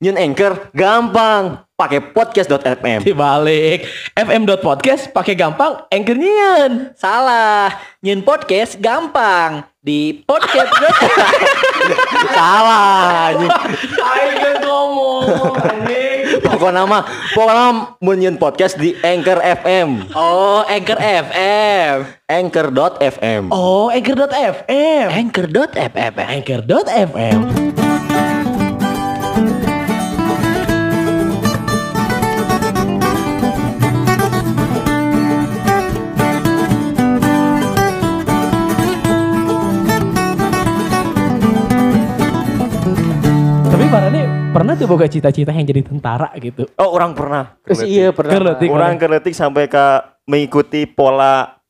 Nyun Anchor gampang, pakai podcast.fm. Dibalik, fm.podcast pakai gampang, Anchor nyun. Salah, nyun podcast gampang di podcast. Salah. Ayo ngomong. Pokoknya nama nyun podcast di Anchor FM. Oh, Anchor FM. Anchor.fm. Oh, Anchor.fm. Anchor.fm. Anchor.fm. Pernah tuh boga cita-cita yang jadi tentara gitu? Oh, orang pernah. Iya, pernah. Orang keletik sampai ke mengikuti pola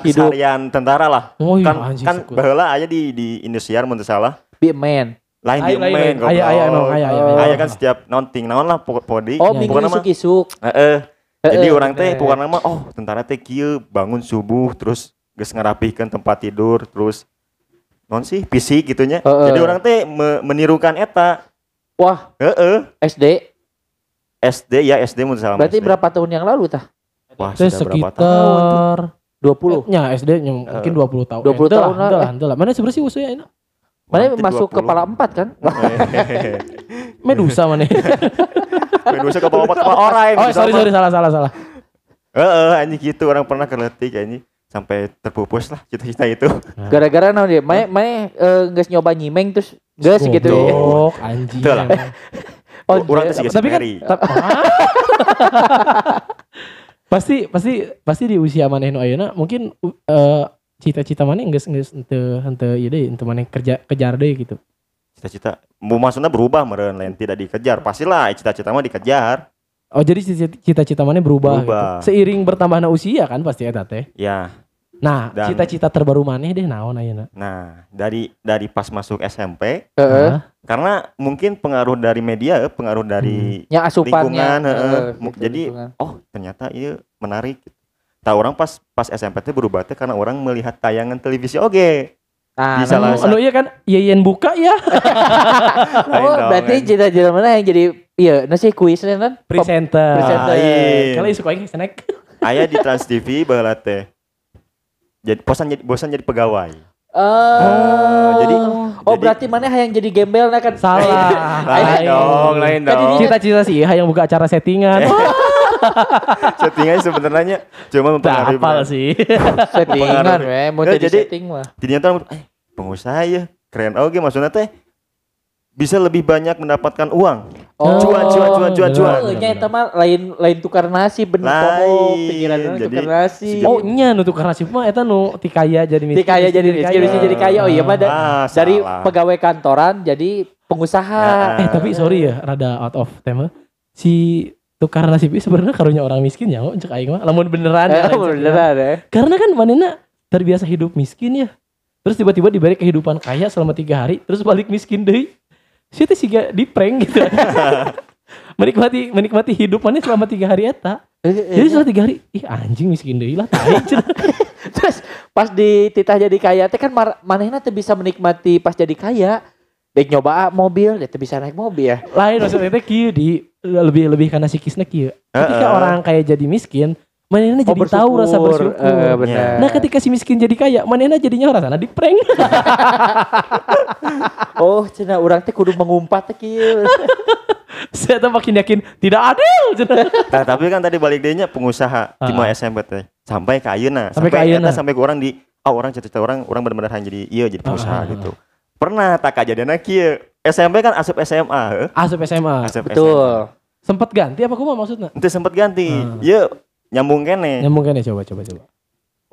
keseharian tentara lah. Oh, iya, kan baheula aya di Indosiar mun teu salah. Biemen. Lain Biemen. Aya kan setiap naon lah podi. Oh, bukan nama isuk-isuk. Heeh. Jadi orang teh bukan nama tentara teh kieu bangun subuh terus geus ngarapihkeun tempat tidur terus naon sih fisik gitunya. Jadi orang teh menirukan eta. Wah, SD mun salam. Berarti SD. Berapa tahun yang lalu tah? Wah, sudah sekitar 20. Ya, SD mungkin 20 tahun. 20 tahun lah. Mana sebenarnya sih usia ini? Mana masuk 20. Kepala 4 kan? Medusa mana? Medusa kepala orang. Oh, sorry salah. Anjing gitu orang pernah keletik anjing sampai terpupus lah cita-cita itu. Gara-gara naon dia? Mae geus nyoba nyimeng terus gak sih gitu ya. Anjing. Oh, orang tuh tapi kan pasti di usia maneh nu ayeuna mungkin cita-cita maneh geus henteu ieu deui henteu maneh kejar deui gitu. Cita-cita maksudna berubah meureun lain tidak dikejar. Pastilah cita-cita mah dikejar. Oh, jadi cita-cita maneh berubah gitu. Seiring bertambahna usia kan pasti eta teh. Ya. Nah, dan cita-cita terbaru maneh deh naon ayeuna? Nah, dari pas masuk SMP, karena mungkin pengaruh dari media, ya, lingkungan, jadi lingkungan. Ternyata ieu menarik. Tah orang pas SMP teh berubah teh karena orang melihat tayangan televisi oge. Nah, anu ieu kan yeyen buka ya. Oh, berarti cita-cita mana yang jadi ieu nasi kuisnya kan? Presenter. Kalau ieu suka aing snack. Aya di Trans TV baheula teh. Jadi bosan jadi pegawai. Jadi berarti mana hayang jadi gembel nah kan salah. Lain dong. Cita-cita sih hayang buka acara settingan. Settingan sebenarnya cuma mempengaruhi. Apal sih. Settingan we mau jadi setting mah. Jadi entar pengusaha ya keren oge maksudnya teh bisa lebih banyak mendapatkan uang. Cuan. Nya eta mah lain tukar nasib bener pokok pikiranna tukar nasib. Oh, nya nu tukar nasib mah eta nu ti kaya jadi miskin. Jadi kaya. Oh iya mah dari pegawai kantoran jadi pengusaha. Tapi sorry ya rada out of tema. Si tukar nasib sebenarnya karunya orang miskin ya cek aing mah. Lamun beneran. Karena kan manehna terbiasa hidup miskin ya. Terus tiba-tiba diberi kehidupan kaya selama 3 hari terus balik miskin deui. Saya tuh siga di prank gitu. menikmati hidup mana selama 3 hari eta. Jadi setelah 3 hari, anjing miskin deui lah. Terus pas dititah jadi kaya teh kan manehna teh bisa menikmati pas jadi kaya. Dek nyoba mobil, dia teh bisa naik mobil ya. Lain maksudnya teh kieu di lebih karena psikisna kieu. Ketika orang kaya jadi miskin, manehna jadi tahu rasa bersyukur. Bener. Nah, ketika si miskin jadi kaya, manehna jadinya rasana di prank. Oh, cenah urang teh kudu mengumpat teh kieu. Saya teh makin yakin tidak adil cenah. Nah, tapi kan tadi balik deunya pengusaha di SMP teh. Sampai ke ayeuna, sampai ke orang di orang cita-cita orang benar-benar hanya jadi jadi pengusaha gitu. Pernah tak kajadianna kieu. SMP kan asup SMA. Asup SMA. Betul. Sempat ganti apa kumaha maksudna? Teu sempat ganti. Ieu nyambung kene coba.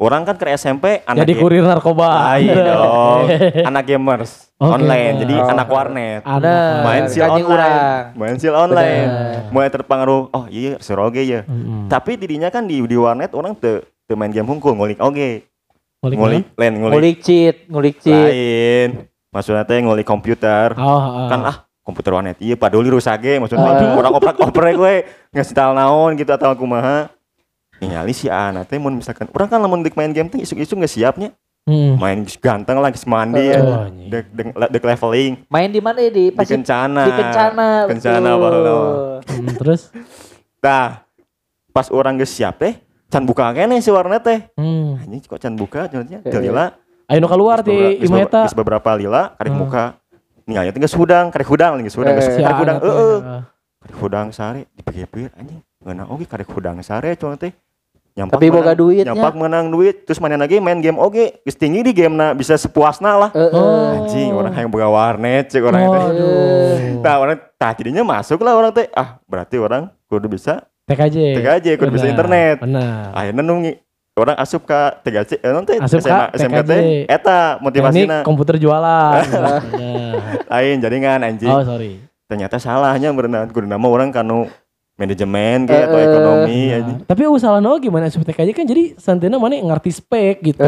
Orang kan ke SMP anak jadi kurir narkoba. Ayo dong. Anak gamers online. Jadi anak warnet. Main online. Mulai terpengaruh. Oh iya seru oge ya. Tapi dirinya kan di warnet orang te main game hungkul ngulik oge. Ngulik cheat. Lain. Maksudnya teh ngulik komputer. Kan komputer warnet iya paduli rusak ge maksudnya orang oprak-oprek we ngastal naon gitu atau kumaha. Ningali si anak teh mun misalkan orang kan lamun dik main game teh isuk-isuk enggak siapnya. Main ganteng lagi mandi ya, dek leveling. Main di mana ya, di Pasir? Di Kencana baru. Terus, nah pas orang geus siap teh, can buka kene si warna teh. Anjing kok can buka, contohnya lila. Ayo keluar di Imeta. Bis beberapa lila, karek muka. Nih ayo tinggal karek hudang, karek hudang, karek hudang sare, dipikir-pikir anjing, ngeunah oge karek hudang sare contohnya teh. Nyampak tapi boga duitnya. Nyampak menang duit, terus mainan lagi main game oge, geus tinggi di game na bisa sepuasna lah. Anjing orang yang boga warnet cek orang teh. Tah orang tah jadinya masuk lah orang teh. Ah berarti orang kudu bisa TKJ kudu bisa internet. Bener. Akhirnya nungi orang asup ke TKJ nanti SMKT eta motivasinya. Ini komputer jualan. Lain jaringan anjing. Oh sorry. Ternyata salahnya berenang kudu nama orang kanu manajemen kayak atau ekonomi aja. Tapi usaha no gimana asup TKJ kan jadi santina mana ngerti spek gitu.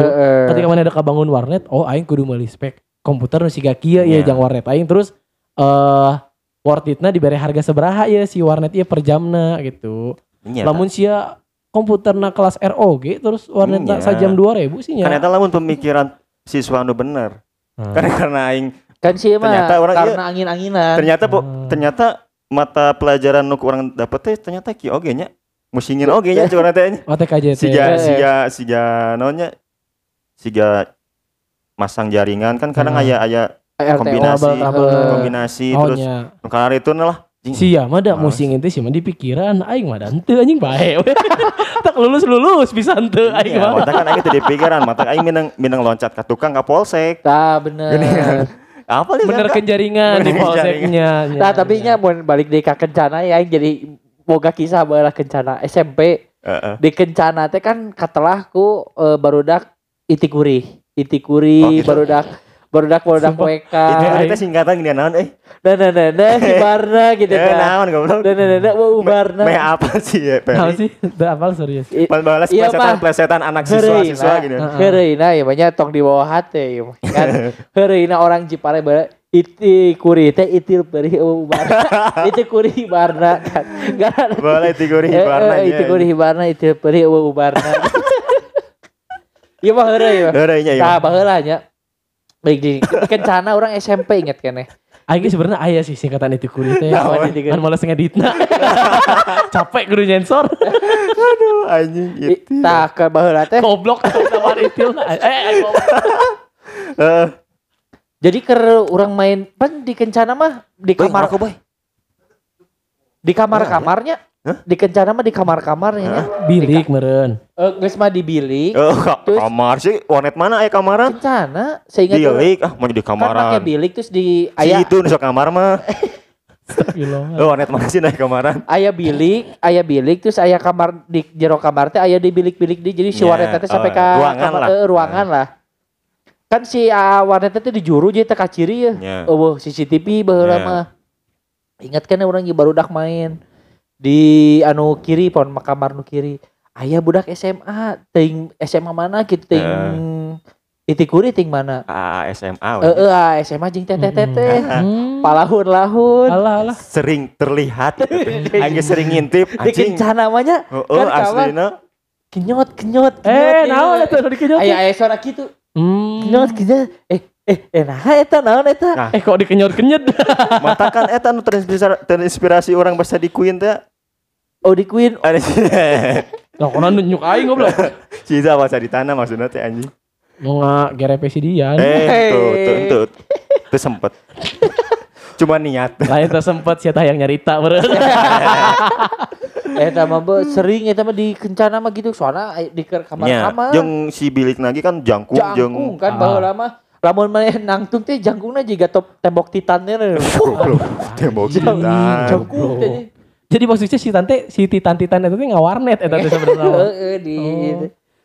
Ketika mana ada kabangun warnet, oh aing kudu meuli spek komputer nu siga kieu ya jang warnet aing terus worth it-na dibere harga sabaraha ya si warnet ieu per jamna gitu. Lamun sia komputerna kelas ROG terus warnetna sajam 2.000 sih nya. Kan eta lamun pemikiran siswa anu bener. Karena aing kan sih mah karena angin-anginan. Ternyata mata pelajaran nu kurang dapet teh ternyata kieu oge nya musingin oge nya curang teh nya siga naonnya siga masang jaringan kan kadang aya kombinasi terus kalar itu lah sia mah da musingin teh sia mah di pikiran aing mah da henteu anjing bae tak lulus pisan teu aing mah mata kan aing teh di pikiran mata aing minang loncat ka tukang ka polsek tah bener benerkan jaringan di polseknya. Nah tapi nya mau balik di Kencana ya jadi boga kisah baheula Kencana SMP. Di Kencana teh kan katelah ku barudak itikuri barudak WK. Itu singkatan gini naon euy. Si Barna gitu kan. Naon goblok. Barna. Meh apa sih ya? Naon sih? Da apal serius. Balas plesetan anak siswa-siswa gini. Heureuna ieu banyak tong di bawah hate ieu. Kan heureuna orang Cipare bare itikuri teh itil perih Barna. Itikuri Barna kan. Gara boleh itikuri Barna. Itikuri Barna itil perih Barna. Ieu mah heureuy. Heureuy nya. Tah baheula nya. Bagi Kencana orang SMP inget kan ya. Aing sebenarnya aya sih singkatan itikuri teh. Kan males ngeditna. Capek kudu nyensor. Aduh anjing ieu. Tah ka baheula teh. Goblok lawan itilna. Jadi keur urang main pan di Kencana mah di kamar aku boy. Di kamar-kamarnya. Di Kencana mah di kamar-kamarnya ya. Bilik meureun. Geus mah di bilik. Terus, kamar sih warnet mana aya kamaran? Kencana seingat bilik tuh, mau di kamaran. Kan make bilik terus di aya. Si itu nu kamar mah. Warnet mana sih naik kamaran? Aya bilik terus aya kamar di jero kamar teh aya di bilik-bilik di jadi si warnet teh sampai ka ruangan lah. Kan si warnet teh di juru jadi teh ka ciri ya. Eueuh CCTV baheula mah. Ingat kan urang barudak main. Di anu kiri pon kamar nu kiri aya budak SMA ting SMA mana gitu ting itikuri ting mana SMA SMA jeung teteh palahun sering terlihat anjing sering ngintip anjing Kencana namanya kan aslina kenyot naon atuh dikenyot aya suara kitu kenyot naon eta kok dikenyot mata kan eta anu terinspirasi orang bahasa di Queen teh. Oh di Queen. Nah kono nunjuk aing goblok. Ciza bahasa di tanah maksudnya teh anjing. Nggak gerepe si Dian. Tuh. Itu sempet. Cuma niat. Lain itu sempet si tah yang nyarita beureun. Eta mah sering eta mah di Kencana mah gitu. Soalnya di kamar-kamar. Jeung si bilik lagi kan jangkung kan baheula mah. Lamun mana nangtung teh jangkungna jiga tembok titan teh. Tembok titan. Jangkung teh. Jadi maksudnya si titan-titan itu teh ngawarnet eta teh sebenarnya. Heeh di.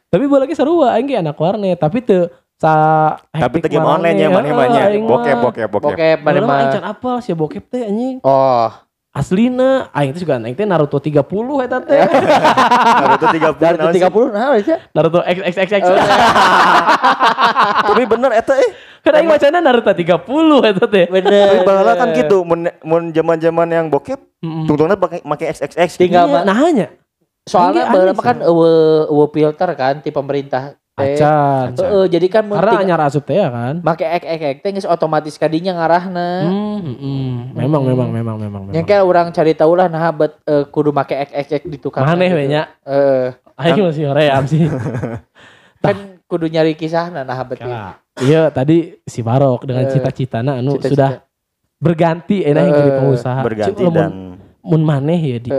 Tapi bae lagi seru aing ge anak warnet, tapi teu sa tapi teh game online nya maneh bokep. Bokep maneh mah. Aing can apal sia bokep teh anjing. Oh. Aslina aing teh juga aing teh Naruto 30 eta teh. Naruto 30 naon sia? Naruto XXX. Tapi bener eta kan aing macana Naruto 30 eta teh. Bener. Baheula kan kitu mun zaman-zaman yang bokep tungtungnya pakai XXX. Tinggal nahanya. Soalnya baheula kan eueuh filter kan ti pemerintah. acan. Jadi kan karena anyar asup teh ya kan. Make ek-ek teh geus otomatis kadinya ngarahna. Memang. Yang kayak orang cari tahu lah nah bet kudu make ek-ek di tukang. Maneh we nya. Aing masih hoream sih. Kan kudu nyari kisahna nah bet. Iya tadi si Barok dengan cita-citana anu sudah berganti enak jadi pengusaha. Berganti dan mun maneh ya di.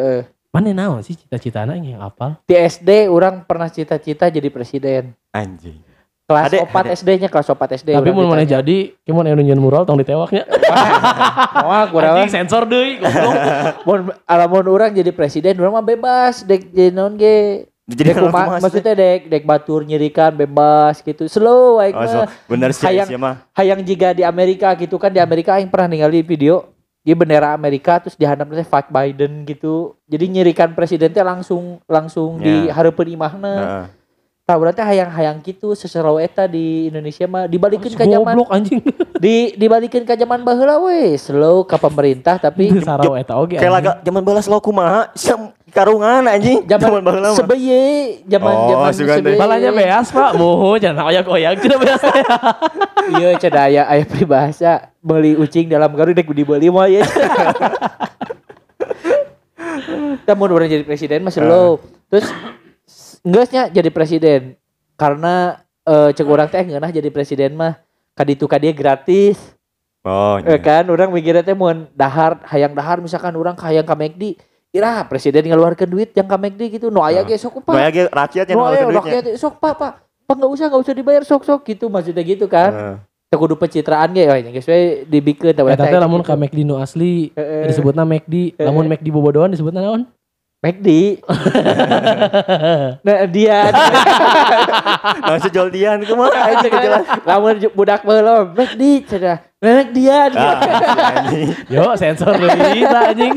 Mana naon sih cita-citana yang apal? Di SD orang pernah cita-cita jadi presiden. Anjing. Kelas 4 SD-nya, kelas 4 SD. Tapi mun maneh jadi, gimana yang nunjun mural tong ditewaknya. Wah, kurang. Anjing sensor deui, goblok. Mun orang jadi presiden, orang mah bebas dek jadi naon ge. Jadi maksudnya dek batur nyirikan bebas gitu. Slow aing mah. Bener sih mah. Hayang jiga di Amerika gitu kan, di Amerika aing pernah ningali video. Dia bendera Amerika terus dihandapnya fuck Biden gitu. Jadi nyirikan presidennya langsung yeah. Dihareupeun imahna. Heeh. Tah urang teh hayang-hayang kitu sesero eta di Indonesia mah dibalikeun ka zaman. Goblok anjing. Dibalikeun ka zaman baheula we, slow ka pemerintah tapi sarau eta oge. Kayak laga zaman baheula slow kumaha? Karungan anjing. Zaman baheula mah. Sebeye, zaman-zaman sebeye. Balanya beas, Pak. Moho jangan oyak-oyak cenah beas. Ieu cenah aya peribahasa. Beli ucing dalam garut dek dibeli mah ya. Tamun orang jadi presiden masih low. Terus enggeusnya jadi presiden karena cek orang teh ngeunah jadi presiden mah kaditu ka dia gratis. Oh. Kan orang mikirnya teh mun hayang dahar misalkan orang ka hayang ka McD. Ira presiden ngeluarkeun duit yang ka McD gitu. No aya ge sok upah. No aya ge rakyat yang ngeluarkeun duitnya. Rakyat sok Pak enggak usah dibayar sok gitu maksudnya gitu kan. Kudu pencitraan ge we geus we dibikeun teh. Eta teh lamun ka McD nu asli disebutna McD, lamun McD bobodohan disebutna naon? McD. Nah dia. Nah sejol dian kumaha aja kejelas. Lamun budak belum McD cenah. Nek dia. Yo sensor deui ta anjing.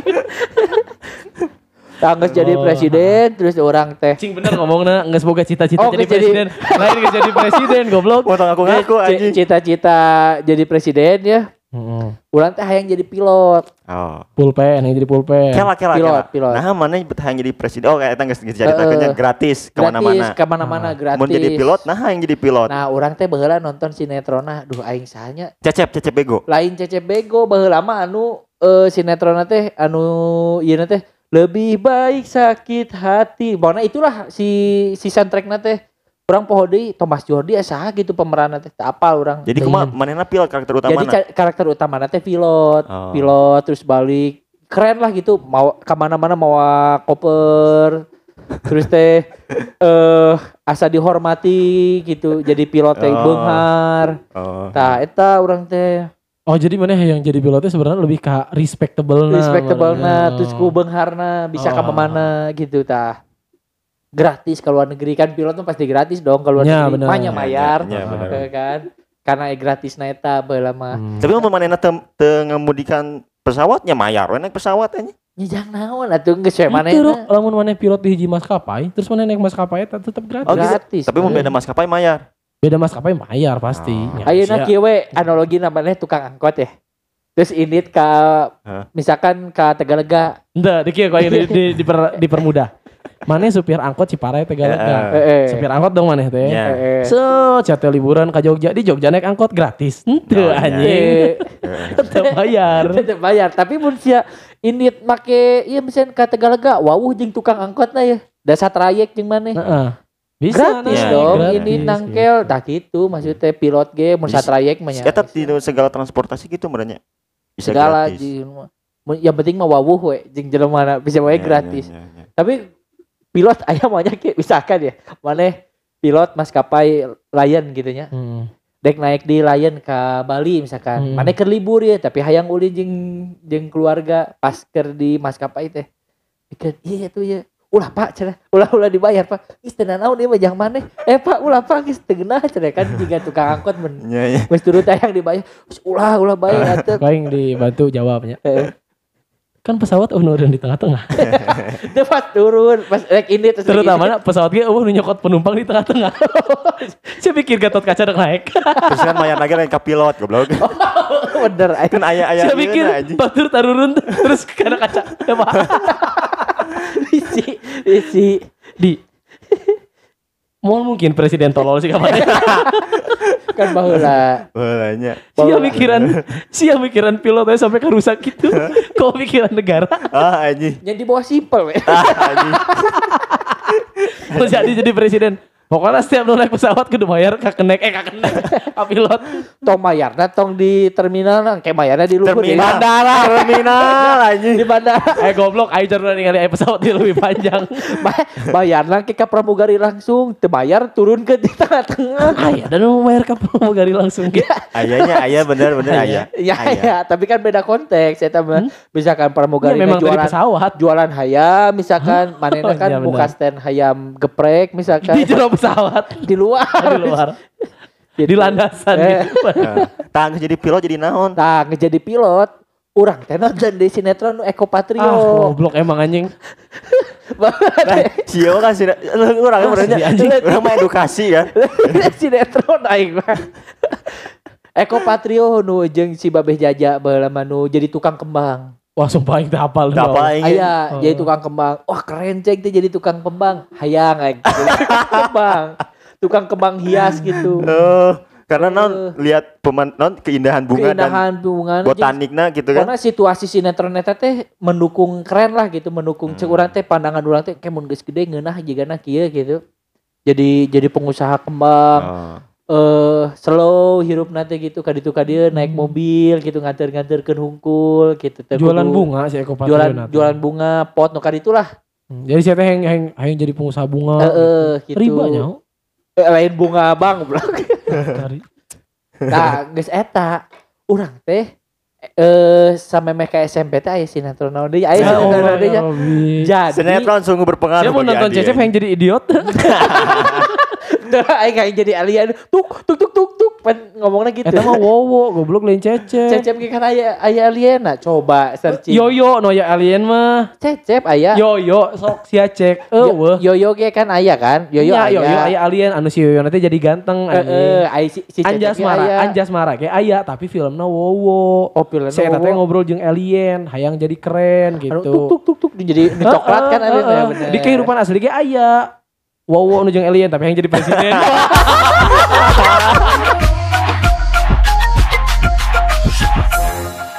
Tangges jadi presiden terus orang teh. Cing bener ngomongna geus boga cita-cita jadi presiden. Lain geus jadi presiden goblok. Potong aku ngaku anjing. Cita-cita jadi presiden ya. Heeh. Urang teh hayang jadi pilot. Oh. Pulpen yang jadi pulpen. Pilot. Nah, mana hayang jadi presiden? Oh, eta geus dicaritakeun gratis ke mana-mana. Gratis. Mun jadi pilot, nah hayang jadi pilot. Nah, urang teh baheula nonton sinetronah. Duh aing sahanya. Cecep bego. Lain cecep bego baheula mah anu sinetronah teh anu ieu teh lebih baik sakit hati. Bahwa itulah si soundtracknya teh. Orang poho deui Thomas Jordi asa gitu pemeranna teh apal urang. Jadi kumaha manehna pil karakter utamana. Jadi karakter utamana teh pilot. Oh. Pilot terus balik. Keren lah gitu. Mau ke mana-mana mawa koper. Terus teh asa dihormati gitu. Jadi pilot teh beunghar. Tah eta urang teh. Oh jadi mana yang jadi pilotnya sebenarnya lebih ke respectable na, terus ku beungharna bisa ke mana gitu tah. Gratis ke luar negeri kan pilot tuh pasti gratis dong ke luar negeri. Banyak mayar kan. Karena gratis na eta baheula mah. Tapi mun manehna teu ngemudikan pesawatnya mayar, naik pesawat nya. Nya jang naon atuh geus we manehna. Itu lamun maneh pilot di hiji maskapai, terus maneh naik maskapai eta tetep gratis. Tapi mun beda maskapai mayar. Beda maskapai mayar pasti. Ayeuna kieu we analogi namanya tukang angkot ya. Terus indit ka misalkan ka Tegalega. Henteu dikieu ka dipermudah. Maneh supir angkot Cipare Tegalega. Supir angkot dong maneh teh. So, cate liburan ka Jogja, di Jogja naik angkot gratis. Henteu anjing. Tetep bayar, tapi mun sia indit make ieu mesen ka Tegalega, wawuh jeung tukang angkotna ya. Dasa trayek jeung maneh. Bisa gratis dong, ini nangkel tak gitu maksudnya pilot ge mun satrayek mah nya. Eta di segala transportasi gitu merenya. Bisa segala gratis. Yang penting mah wawuh we jeung jelema bisa wae gratis. Ya. Tapi pilot aya mah nya ge misalkan ya. Maneh pilot maskapai Lion gitu nya. Dek naik di Lion ke Bali misalkan. Maneh keur libur ya tapi hayang ulin jeung keluarga pas keur di maskapai teh. Dikeun ieu tuh ya. Ulah pak cerah, ulah dibayar pak. Istana naon dia majang maneh. Pak ulah pak istana cerah kan jika tukang angkot Mas turut tayang dibayar. Ulah bayar. Kaing dibantu jawabnya. Kan pesawat nurun di tengah-tengah. Pas turun, pas naik ini terus. Terutama pesawat ge nyokot penumpang di tengah-tengah. Saya pikir Gatot Kaca dek naik. Terus kan mayar lagi naik ke pilot goblok. Bener. Kan aya-aya. Saya pikir batur tarurun terus karena kaca. Ya pak. Isi. Di Mau mungkin presiden tolol sih kapan? Kan baheula. Baheulanya. Sia mikiran pilotnya sampai karusak gitu. Kok pikiran negara? Ah, anjing. Jadi bawa simpel we. Ah, anjing. Terus jadi presiden. Pokoknya setiap nu naik pesawat kudu bayar ka kenek. Ka pilot tong bayarna tong di terminal, kayak bayarna di luhur di bandara, terminal anjing. Di bandara. Goblok, aing jarna ningali aya pesawat di leuwih panjang. Bayarna ke ka pramugari langsung, teu bayar turun ke di tengah-tengah. Aya da nu bayar ka pramugari langsung. Ayanya aya bener-bener aya. Iya, tapi kan beda konteks eta mah. Misalkan pramugari jualan pesawat, jualan hayam misalkan manehna kan buka stand hayam geprek misalkan. Pesawat di luar jadi landasan gitu. Tang jadi pilot jadi naon? Tang jadi pilot urang teh nonton di sinetron Eko Patrio. Ah, goblok emang anjing. Sia kan urang mah edukasi ya. Sinetron aing mah. Eko Patrio nu jeung si Babeh Jaja baheula mah nu jadi tukang kembang. Wah sumpah aing teh hafal. Aya jadi tukang kembang. Wah keren cek teh jadi tukang kembang. Hayang aing. Tukang kembang hias gitu. Karena non lihat non keindahan bunga dan botanikna gitu kan. Karena situasi sinetron eta teh mendukung keren lah gitu, mendukung cek urang teh pandangan urang teh kemun geus gede ngeunah jigana kieu gitu. Jadi pengusaha kembang. Slow hirup nanti gitu kaditu kadia naik mobil gitu nganter-nganterkeun hungkul gitu jualan bunga si Eko Patrio jualan bunga pot nu kaditu lah. Jadi siapa yang jadi pengusaha bunga gitu. Ribanya lain bunga bang blok. Nah geus eta urang teh sampai mereka SMP teh aya sinetron naon deui aya sinetron deui. Jadi sinetron sungguh berpengaruh bagi dia. Dia mau nonton Cecep yang jadi idiot. Aing kayak jadi alien tuk ngomongnya gitu. Eta mah wowo goblok lain Cecep. Cecep ge kan aya alien nah coba searching. Yoyo no ya alien mah. Cecep aya. Yoyo sok sia cek eueuh. Yoyo ge kan aya kan? Yoyo aya. Yoyo aya alien anu si Yoyo teh jadi ganteng anjing. Anjasmara ge aya tapi filmna wowo. Oh filmna wowo. Saya teh ngobrol jeung alien hayang jadi keren gitu. Tuk jadi di coklat kan alien ya bener. Di kehidupan asli ge aya. Wow nujung alien tapi yang jadi presiden.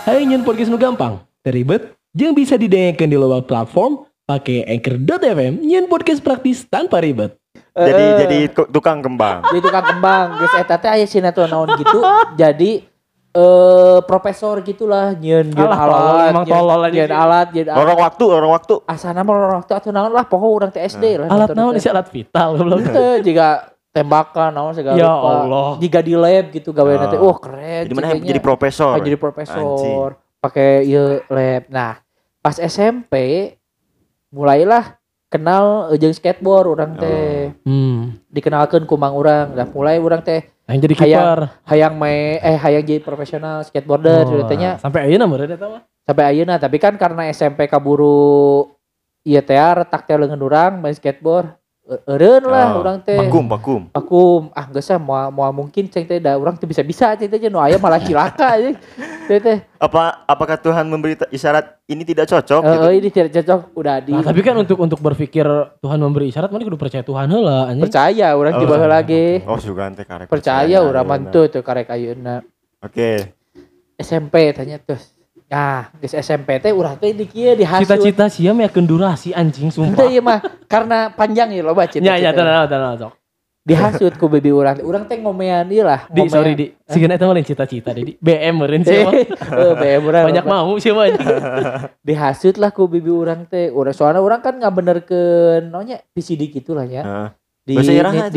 Hayangnya podcast nu gampang, teribet, jeung bisa didengarkan di loba platform pakai anchor.fm nyen podcast praktis tanpa ribet. Jadi tukang kembang. Jadi tukang kembang, geus eta teh aya sinetron naon gitu. Jadi profesor gitulah nyeun alat lorong waktu asana mah lorong waktu atuh naon lah poho urang teh SD lah alat naon isi alat vital goblok teh jiga tembakan naon segala ya lupa Allah. Jiga di lab gitu gaweana teh keren jadi mana jadi profesor pakai ieu lab. Nah pas SMP mulailah kenal jeung skateboard urang teh dikenalkeun ku mang urang lah mulai urang teh yang jadi kiper, hayang jadi profesional skateboarder ceritanya. Sampai ayeuna meureun eta mah. Sampai ayeuna, tapi kan karena SMP kaburu ieu teh retak teh leungeun urang main skateboard. Eureun lah urang teh. Pakum. Ah geus moal mungkin ceng teh da urang teh bisa-bisa ceritanya nu aya malah cilaka anjing. Teh. Apakah Tuhan memberi isyarat ini tidak cocok gitu? Ini tidak cocok udah di. Nah, tapi kan untuk berpikir Tuhan memberi isyarat mana kudu percaya Tuhan heula anjing. Percaya urang di baheula lagi. Oh sugan teh karek. Percaya urang mah teu karek ayeuna. Oke. SMP tanya terus. Nah, guys SMP teh urang teh di kieu dihasut. Cita-cita sia meyakeun durasi anjing sumpah. Teu ieu mah karena panjang ieu loba cita-cita. Ya tenang sok. Dihasut ku bibi urang teh ngomean ieu lah. Di sorry di. Sigana eta mah lain cita-cita Dedi. BM meureun sia mah. BM urang. Banyak mau sia mah anjing. Dihasut lah ku bibi urang teh. Urang soalna urang kan ngabenerkeun naonnya PCD kitu lah nya. Di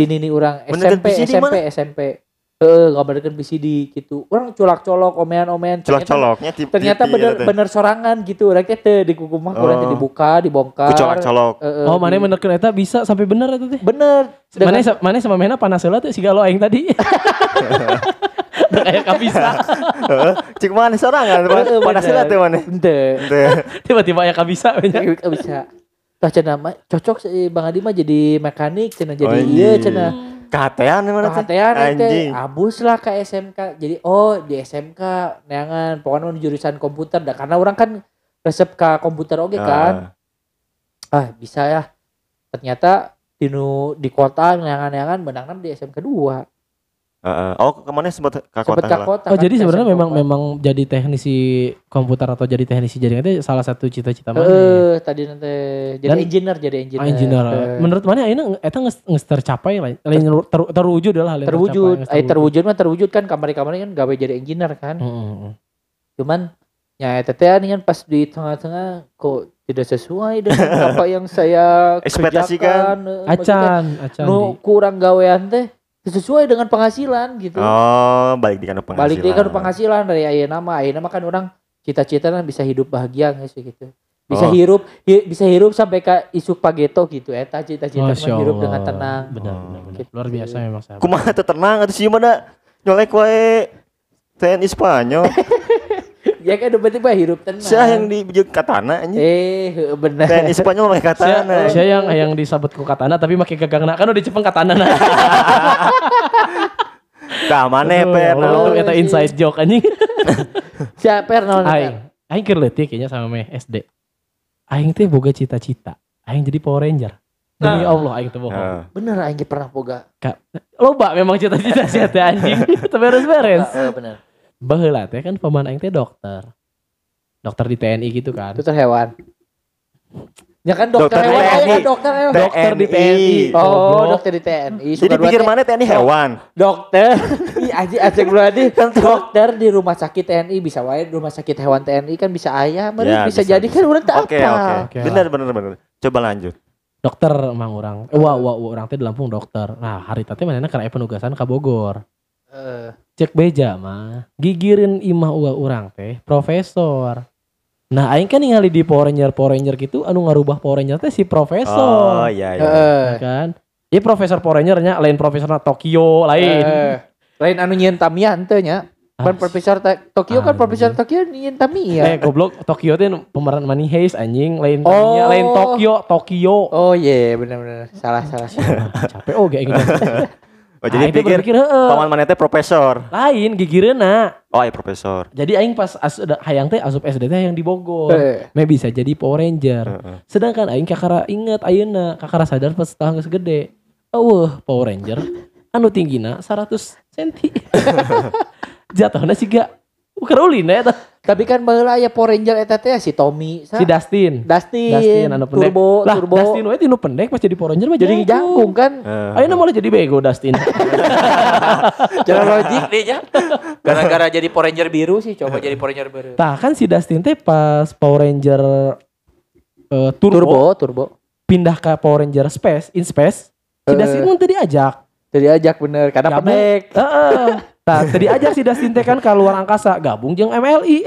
nini urang SMP. Ngabarkan PCD gitu. Orang colak-colok, omean-omean. Colak-coloknya ternyata bener sorangan gitu. Orang teh di kuku mah kurang teh dibuka, dibongkar. Colak-colok. Mana menerken eta bisa sampai bener eta teh. Bener. Mana sama mena panas heula teh siga lo aing tadi. Kayak kabisa. Heeh. Cik mana sorangan panas heula teh mana. Henteu. Tiba-tiba aya kabisa banyak. Kabisa. Tah cenah mah cocok si Bang Adi mah jadi mekanik, cenah jadi ieu cenah. Kahatean anjing. Abus lah ke SMK. Jadi di SMK neangan pokoknya jurusan komputer dah karena orang kan resep ke komputer oke kan. Bisa ya. Ternyata di kota nyangan-nyangan menang di SM kedua. Oh kemana sempat ke kota? Kan? Oh jadi sebenarnya memang jadi teknisi komputer atau jadi teknisi jaringan itu salah satu cita-cita mana? Tadi nanti jadi engineer. Ah, engineer. Menurut mana ini eta geus tercapai lain terwujud lah lain tercapai. Terwujud kan kamari-kamari kan gawe jadi engineer kan. Cuman ya eta teh kan pas di tengah-tengah kok tidak sesuai dengan apa yang saya kerjakan. Acan. Nu kurang gawean teh sesuai dengan penghasilan gitu. Oh, balik di kanu penghasilan dari ayeuna kan orang cita-citana bisa hidup bahagia geus gitu. Bisa hirup sampai ke isuk pageto gitu eta cita-cita hidup dengan tenang. Benar. Gitu. Luar biasa memang sahabat. Kumaha teu tenang atuh sieun da nyolek wae TNI Spanyol. Ya kan udah berarti hirup tenang. Saya yang dibikin katana anjing. Benar. TNI Spanyol pakai katana. Saya yang disabet ku katana tapi make gagangna kan udah cepeng katana. Tah mane per naon eta inside joke anjing. Sia per naon eta. Aing keur leutik nya sama meh SD. Aing teh boga cita-cita. Aing jadi Power Ranger. Demi Allah aing teh bohong. Bener aing pernah boga. Loba memang cita-cita sia teh anjing. Tapi beres-beres. Heeh bener. Baheula teh kan paman aing teh dokter di TNI gitu kan. Dokter hewan. Ya kan dokter hewan. Di TNI. Oh, dokter di TNI. Jadi pikir mana TNI hewan. Dokter. Ih anjing acek berarti dokter di rumah sakit TNI bisa wae rumah sakit hewan TNI kan bisa aya, ya, bisa jadi kan urang teh. Oke. Bener. Coba lanjut. Dokter emang urang. Wah, urang teh di Lampung dokter. Nah, harita teh manehna karena penugasan ka Bogor. Cek beja mah gigirin imah urang teh profesor. Nah aing kan ningali di Power Ranger gitu anu ngarubah Power Ranger teh si profesor. Oh iya. Kan ieu profesor Power Ranger nya lain profesorna Tokyo lain. Lain anu nyieun Tamiya henteu nya. Pan profesor Tokyo kan profesor Tokyo nyieun Tamiya. Goblok Tokyo teh pemeran Money Heist anjing lain Tamiya lain Tokyo. Oh iya benar salah. Capek oge aing. Oh, jadi pikir paman mana teh profesor. Lain gigireuna. Oh, iya profesor. Jadi aing pas hayang teh asup SD teh yang di Bogor. Meh bisa jadi Power Ranger. Sedangkan aing kakara inget ayeuna, kakara sadar pas tahun geus gede. Eueuh, Power Ranger anu tinggina 100 cm. Jatuhna siga ukurulin eta. Tapi kan baheula aya Power Ranger eta teh si Tommy, si Dustin anu pendek. Turbo. Dustin we tinu pendek pas jadi Power Ranger mah jadi jangkung kan. Ayeuna malah jadi bego Dustin. Jalan logik dia. Gara-gara jadi Power Ranger biru sih coba jadi Power Ranger biru. Tah kan si Dustin teh pas Power Ranger turbo pindah ke Power Ranger in space. Si Dustin mun teu diajak. Bener karena pendek. Nah, tadi aja si Dustin teh kan ke luar angkasa gabung jeung MLI.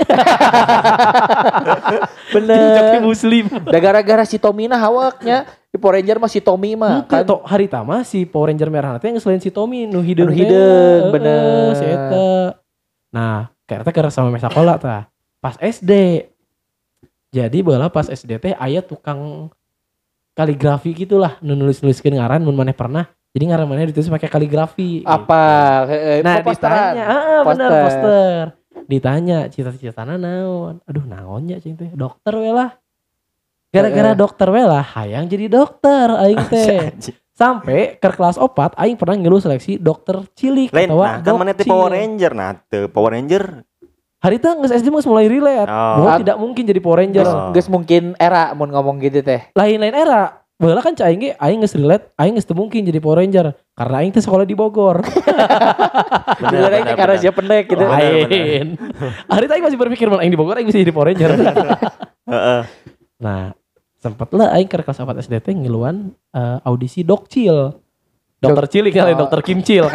Bener. Muslim. Da gara-gara si Tommy na hawaknya di Power Ranger mah si Tommy mah. Kan harita mah si Power Ranger merahna teh geus lain si Tommy nu hideung. Bener. Si eta. Nah, kareta keur sama meh sakola tah. Pas SD. Jadi baheula pas SD teh aya tukang kaligrafi gitulah nu nulis-nuliskeun ngaran mun maneh pernah. Jadi ngaran mana ditulis pakai kaligrafi. Apa? Gitu. Nah, ditanya, benar poster. Ditanya cita-citana naon? Aduh, naonnya cing teh? Dokter we lah. Gara-gara dokter we lah hayang jadi dokter aing teh. Sampai ke kelas 4 aing pernah ngeluh seleksi dokter cilik atawa kan mana teh Power Ranger. Nah, teu Power Ranger. Harita geus SD geus mulai relate. Bahwa tidak mungkin jadi Power Ranger. Geus mungkin era mun ngomong gitu teh. Lain-lain era. Baheula kan aing ge aing geus mungkin jadi Power Ranger karena aing teh sekolah di Bogor. Bener aing teh karena sia pendek gitu. Lain. Harita aing masih berpikir mun aing di Bogor aing bisa jadi Power Ranger. Nah, sempatlah aing ke kelas 4 SD teh ngiluan audisi dokcil. Dokter cilik kali dokter kimcil.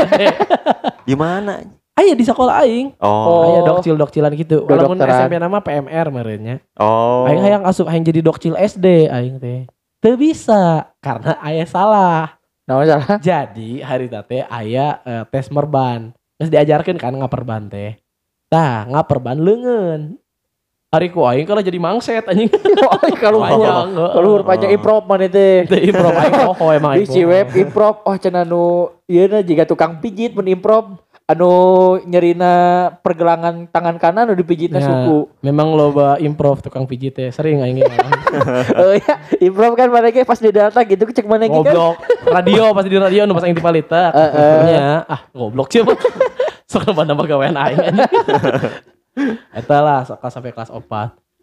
Di mana? Aya di sekolah aing. Oh. Aya dokcil-dokcilan gitu. Walaupun SMP nama PMR merenya. Oh. Aing hayang asup aing jadi dokcil SD aing teh. Teu bisa karena ayah salah. Naon salah? Jadi harita teh ayah tes merban. Terus diajarkan kan ngaperban teh. Tah ngaperban leungeun. Ari ku aing kalau jadi mangset anjing. Aing kaluhur panjang improv maneh teh. Teu improv aing poho emang. Di web improv oh cenah nu ieu na jiga tukang pijit mun improv. anu nyerina pergelangan tangan kanan udah pijitnya ya, suku. Memang loba improv tukang pijit ya, sering aing. Oh ya, improv kan mana ge pas di data gitu cek mana ge kan. Goblok. Radio pas di radio nu pas aing di palita. Heeh. Ah, goblok sih. Sok nambah gawean aing anjing. Eta lah sampai kelas 4.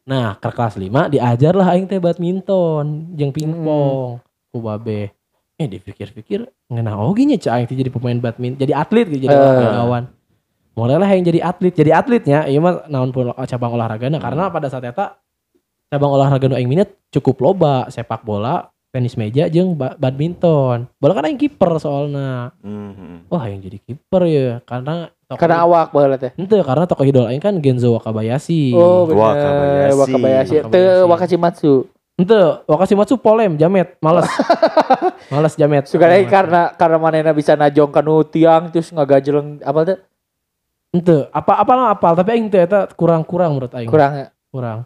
Nah, ke kelas 5 diajar lah aing teh badminton jeung pingpong ku babe. Dipikir-pikir ngeunah oge nya cai aing teh jadi pemain badminton, jadi atlet gitu, jadi olahragawan. Mulailah aing jadi atlet. Jadi atletnya ieu mah naon pun cabang olahragana karena pada saat eta cabang olahraga nu aing minat cukup loba, sepak bola, tenis meja jeung badminton. Bola kan aing kiper soalna. Wah, aing jadi kiper ya karena karena awak bola teh. Henteu karena tokoh idol aing kan Genzo Wakabayashi. Oh, bener. Wakabayashi. Teu Wakashimatsu. Henteu Wakashimatsu polem jamet, males. Males jamet. Suka deui karena manehna bisa najong kanu tiang terus ngagajeleng apa teh? Henteu, apa-apalah apal tapi aing teu eta kurang-kurang menurut aing. Kurang ya? Kurang.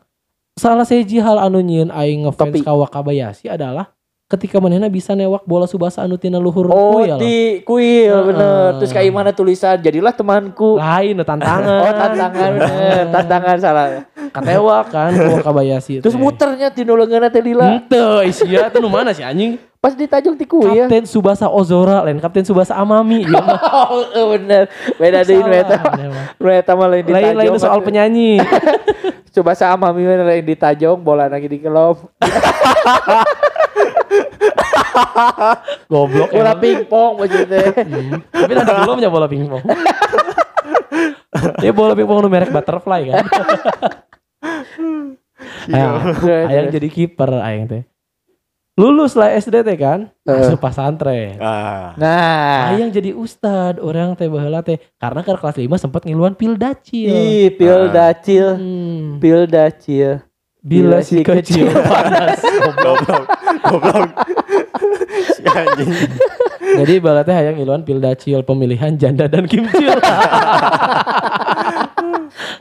Salah seji hal anu nyieun aing ngefans ka Wakabayashi adalah ketika manehna bisa newak bola subasa anu tina luhur kuil. Oh, di kuil bener. Terus kayak mana tulisan jadilah temanku. Lain tantangan. Oh, tantangan bener. Tantangan salah. Katewak kan Wakabayashi. Terus muternya tina leungeunna teh lila. Henteu, sia teh nu mana sih anjing? Pas ditajung ti kuil. Kapten Tsubasa Ozora lain Kapten Tsubasa Amami. Iya mah. Oh, bener. Beda deui eta. Eta mah lain ditajung. Lain itu soal penyanyi. Tsubasa Amami lain ditajung bola lagi dikelop. Goblok bola pingpong maksudnya. Tapi ada belumnya bola pingpong. Ya bola pingpong itu merek butterfly kan. Ayang jadi kiper ayang teh. Lulus lah SD teh kan, masuk pesantren. Nah, ayang jadi ustad, orang teh baheula teh karena ke kelas 5 sempat ngiluan pildacil. Ih, pildacil. Pildacil. Bila si kecil panas. Goblok. Si anjing. Jadi balatnya hayang ngiluan pildacil pemilihan janda dan kimcil.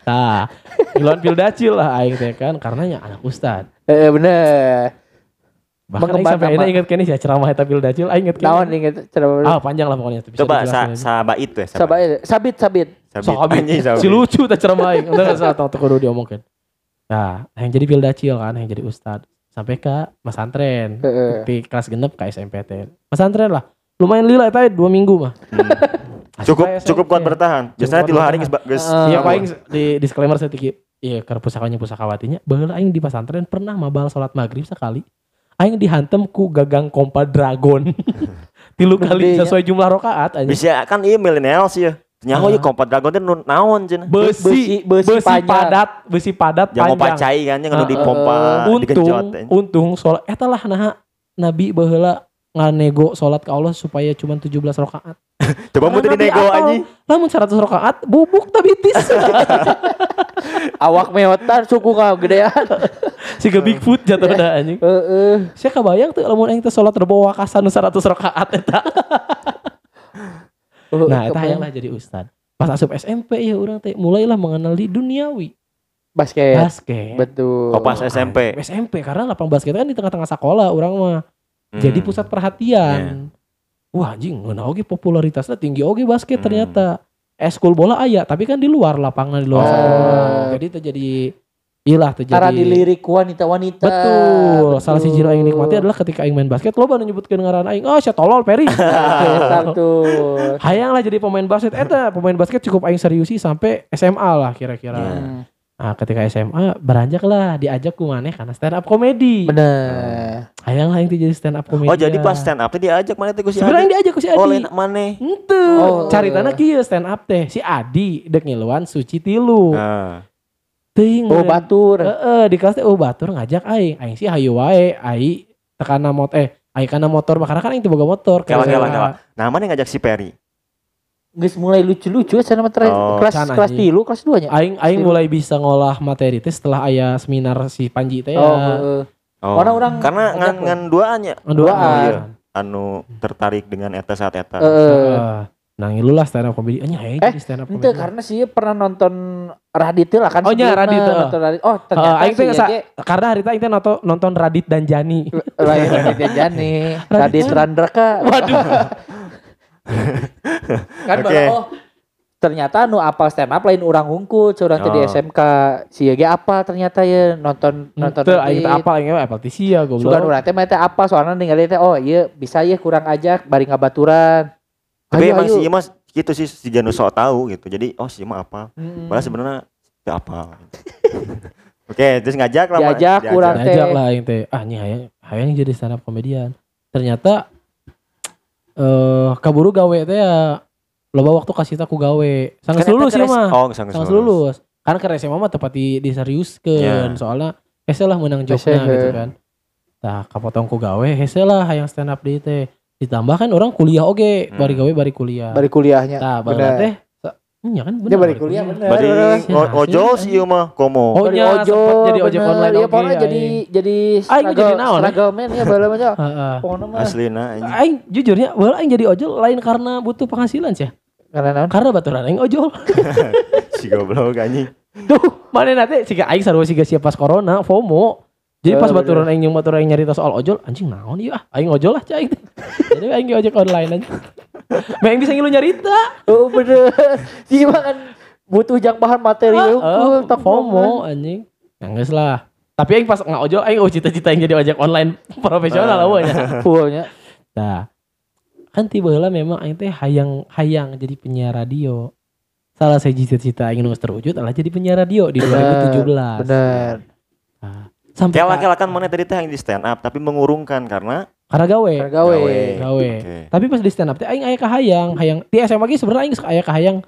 Nah, ngiluan pildacil lah aing teh kan karena nya anak ustad. Bener. Bahkan aing sampai aing inget kene si ceramah eta pildacil aing inget. Naon inget ceramah. Ah, panjang lah pokoknya bisa. Coba sabait we. Sabit. Si lucu ta ceramah aing. Enggak salah tong kudu diomongkeun. Nah, yang jadi pildacil kan, yang jadi ustad sampai ke pesantren di kelas genep ke SMPT. Pesantren lah, lumayan lila tadi 2 minggu mah. Cukup kuat bertahan. Biasanya 3 hari geus. Iya, paling di disclaimer sedikit. Iya, ke pusakawatinya. Baheula aing di pesantren pernah mabal salat maghrib sekali. Aing dihantem ku gagang kompa dragon. 3 kali sesuai jumlah rakaat anjing. Bisa kan ieu milenial sih ya. Nyaho ieu kompa dragon teh naon cenah? Besi padat panjang. Jangan pacai kan nya anu dipompa digenjot. Untung salat eta lah naha Nabi baheula nganego salat ka Allah supaya cuma 17 rakaat. Coba mun teu dinego anjing. Lamun 100 rakaat bubuk ta bitis. Awak meotan suku ka gedean. Siga Bigfoot jatuhna anjing. Heeh. Sia kabayang teu lamun aing teh salat rebo wakasan 100 rakaat eta. Nah, itu hayanglah jadi ustad. Pas asup SMP ya orang teh mulailah mengenal di duniawi. Basket. Betul. Pas SMP. SMP karena lapang basket kan di tengah-tengah sekolah orang mah. Jadi pusat perhatian. Yeah. Wah, anjing, nah oge popularitasnya tinggi oge basket ternyata. Eskul bola aya, tapi kan di luar lapangan di luar sekolah. Jadi terjadi cara dilirik wanita-wanita. Betul. Salah siji aing nikmati adalah ketika aing main basket, loba nu nyebutkeun ngaran aing. Oh, sia tolol Peri. Betul. Hayanglah jadi pemain basket. Eta pemain basket cukup aing seriusi sampai SMA lah kira-kira. Yeah. Nah, ketika SMA beranjaklah diajak ku maneh karena stand up comedy. Bener. Hayanglah aing teh jadi stand up comedy. Oh, jadi pas stand up teh diajak maneh teh ku si Adi. Sebenarnya diajak ku si Adi. Oh, lain maneh. Henteu. Caritana kieu stand up teh si Adi deuk ngiluan Suci Tilu. Batur. Di kelas teh batur ngajak aing sih hayu wae, aing tekana mot aing kana motor karena kan aing teu boga motor. Kelak. Nah, mana ngajak si Peri? Geus mulai lucu-lucu cenah kelas 3, kelas 2 nya. Aing mulai bisa ngolah materi teh setelah aya seminar si Panji teh. Orang-orang karena ngan duaan. Anu tertarik dengan eta saat eta. Nangilulah stand up comedy nya jadi stand up comedy. Itu karena sih pernah nonton Radit lah kan. Oh nya Radit. Oh ternyata aing teh karena harita aing teh nonton Radit dan Jani. Radit dan Jani. Radit Randreka. Waduh. Kan baru Ternyata nu apal stand up lain orang hungkul curang di SMK sia ge apal ternyata ya nonton teu aing teh apal aing mah apal ti sia goblok. Sugan urang teh mah teh apal soalna ningali teh oh ieu bisa ieu kurang ajak bari ngabaturan. Tapi emang si Mas gitu sih si Janu sok tahu gitu. Jadi oh si mah apal. Padahal sebenarnya teu apal. Oke, terus ngajak lah. Diajak kurang teh. Ngajak lah aing teh. Ah nya hayang jadi stand up komedian. Ternyata kaburu gawe teh ya loba waktu kasih taku gawe. Sanggeus lulus ya mah. Oh, sanggeus lulus. Karena ke SMA mah tepat diseriuskeun. Yeah. Soalnya hese lah menang jokna gitu kan. Tah kapotong ku gawe hese lah hayang stand up di teh. Ditambah kan orang kuliah oge, bari gawe bari kuliah. Bari kuliahnya. Tah bener teh. Nya kan bener. Ya bari kuliah bener. Bari ojol sih ieu mah komo. Oh, nya sempat jadi ojol online oge. Pokona jadi struggle man ya bae mah. Heeh. Pokona mah aslina anjing. Aing jujurnya bae aing jadi ojol lain karena butuh penghasilan sih. Karena baturan aing ojol. Si goblok anjing. Duh, mana nanti siga aing sarua siga sia pas corona FOMO. Jadi pas baturan aing jeung baturan aing nyarita soal ojol, anjing naon ieu ah, aing ojol lah cai aing. Jadi aing ge ojek online aja. Aing bisa ngilu nyarita. Oh bener. Jadi kan butuh jang bahan materi heueuh tak FOMO anjing. Ya geus lah. Tapi aing pas ngaojol aing cita-cita aing jadi ojek online profesional lah we nya. Full nya. Tah. Kan tiba heula memang aing teh hayang jadi penyiar radio. Salah saya cita-cita aing geus terwujud adalah jadi penyiar radio di 2017. Benar. Nah, sampai laki-lakan mana tadi teh aing di stand up tapi mengurungkan karena gawe. Okay. Tapi pas di stand up teh aing aya kahayang di SMA ge sebenarnya aing aya kahayang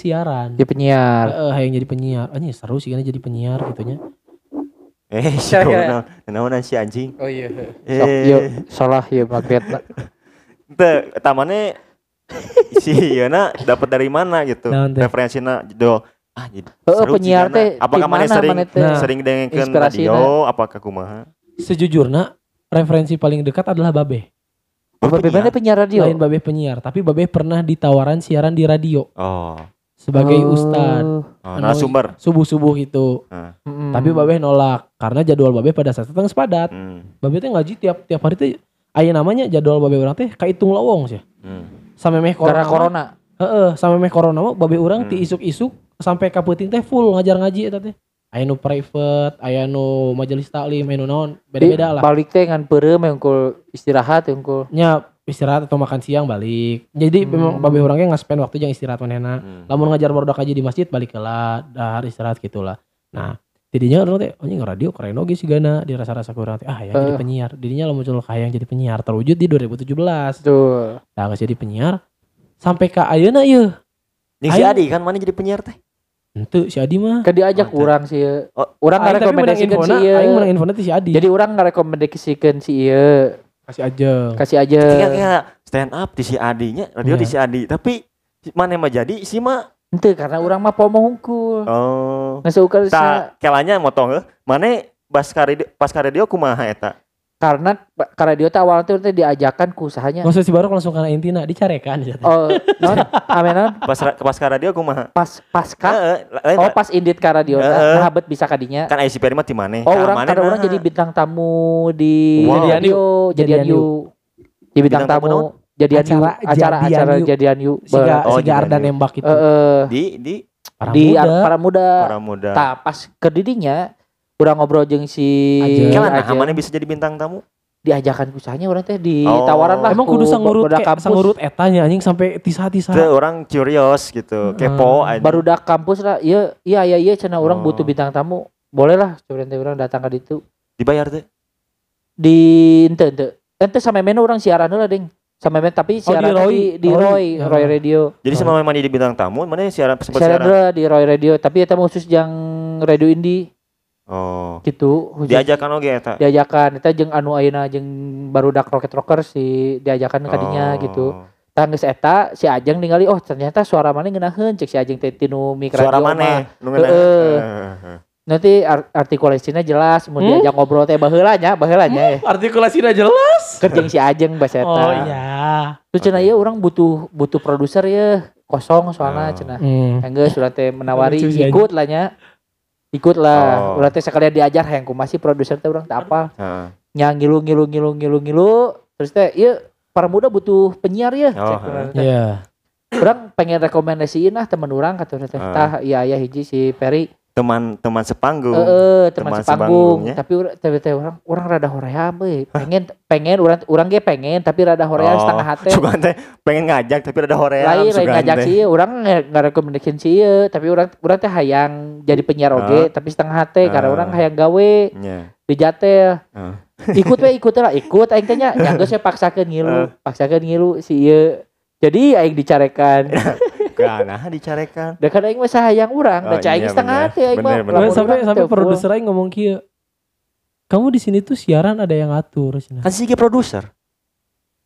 siaran. Jadi penyiar. Hayang jadi penyiar. Anjing seru sih kan jadi penyiar gitu nya. Naonan si anjing. Oh iya. Salah ieu maksudna. Teh tamannya si Yana dapat dari mana gitu referensinya do seru penyiar teh apakah mana sering dengerin radio apakah kumaha sejujurnya referensi paling dekat adalah Babeh. Babeh mana penyiar radio lain Babeh penyiar tapi Babeh pernah ditawaran siaran di radio sebagai ustad narasumber subuh itu tapi Babeh nolak karena jadwal Babeh pada saat itu tengah sepadat Babeh teh ngaji tiap hari teh aya namanya jadwal babe urang teh kaitung lowong sih. Sampai meh corona. Heeh, sampai meh corona mah babe urang ti isuk-isuk sampai ka peuting teh full ngajar ngaji eta teh. Aya nu private, aya nu majelis taklim, aya nu naon, beda-bada lah. Balik teh ngan peureuh meh unggul istirahat unggul. Nya istirahat atau makan siang balik. Jadi memang babe urang ge ngaspen waktu jang istirahat manehna. Lamun ngajar barudak aja di masjid balik heula, dahar istirahat gitulah. Nah, tidinya orang teh, anjing radio keren oge sigana dirasa-rasa kurang teh. Ah, hayang jadi penyiar. Didinya lamun muncul hayang jadi penyiar terwujud di 2017. Betul. Tah geus jadi penyiar sampai ka ayeuna ieu. Ning si Adi kan mana jadi penyiar teh? Henteu si Adi mah. Ka diajak urang si ieu. Urang ngarekomendasikeun si ieu. Aing menang infona teh si Adi. Jadi urang ngarekomendasikeun si ieu. Kasih ajeng. Kaya stand up di si Adi nya, radio di si Adi. Tapi mana mah jadi si mah henteu karena urang mah pomo hungkul. Oh. Ngeseukeun sa kelanya motong heuh. Mane pas ka radio kumaha eta? Karena ka radio teh awalna teh diajakan ku usahanya. Maksud si Barok langsung kana intina dicarekan eta. Oh, naon? Amenan. Pas ka radio kumaha? Pas ka. Pas indit ka radio teh habet bisa kadinya. Kan aya si Peri mah ti mane. Oh, urang jadi bintang tamu di radio, jadi bintang tamu. Acara jadian yuk siga Arda nembak gitu di para muda. Pas kedidinya urang ngobrol jeung si Ajeng. Amane bisa jadi bintang tamu diajakan usahanya orang teh ditawaran lah. Emang kudu sangurut etanya anjing sampai tisah-tisah. Teu orang curious gitu, kepo anjing. Barudak kampus lah iya cenah orang butuh bintang tamu. Boleh lah coba teh urang datang ka ditu. Dibayar teh? Di henteu. Henteu sampe menu urang siaran heula ding. Sama memang tapi siaran di Roy Radio. Jadi sama memang di bintang tamu, mana siaran di Roy Radio, tapi eta khusus yang radio indie. Oh. Gitu. Diajakan oge eta. Diajakan eta jeung anu ayeuna jeung barudak Rocket Rocker si diajakan kadinya gitu. Tah geus eta si Ajeng ningali oh ternyata suara maneh ngeunaheun cek si Ajeng teh tinu mic radio. Suara maneh nu ngeunaheun. Nanti artikulasinya jelas, mau diajak ngobrol teh baheulanya. Artikulasinya jelas. Kerjeng si Ajeng bahasa eta. Oh iya. Terus cenah ieu urang butuh produser ya kosong soalna cenah. Enggeus urang teh menawari ikut lah. Urang teh sekalian diajar hayang kumaha sih produser teh urang teh apal. Nya ngilu. Terus teh ieu para muda butuh penyiar ya. Iya. Kurang pengen rekomendasiin lah teman orang kata teh tah ya aya hiji si Peri. Teman sepanggung. Teman sepanggung. Tapi orang rada hoream euy. Pengen orang ge pengen tapi rada hoream setengah hate. Sugan teh pengen ngajak tapi rada hoream. Lain ngajak sih orang ngarekomendasiin sih tapi orang teh hayang jadi penyiar oge tapi setengah hate karena orang hayang gawe. Di jatel. Ikut aing teh nya ya geus paksakeun ngilu si ieu. Jadi aing dicarekan. Nah dicarekan. Da kan aing mah sayang urang, da aing setengah hati aing mah. Sampai produser aing ngomong kieu. Kamu di sini tuh siaran ada yang ngatur cenah. Kan si ge produser.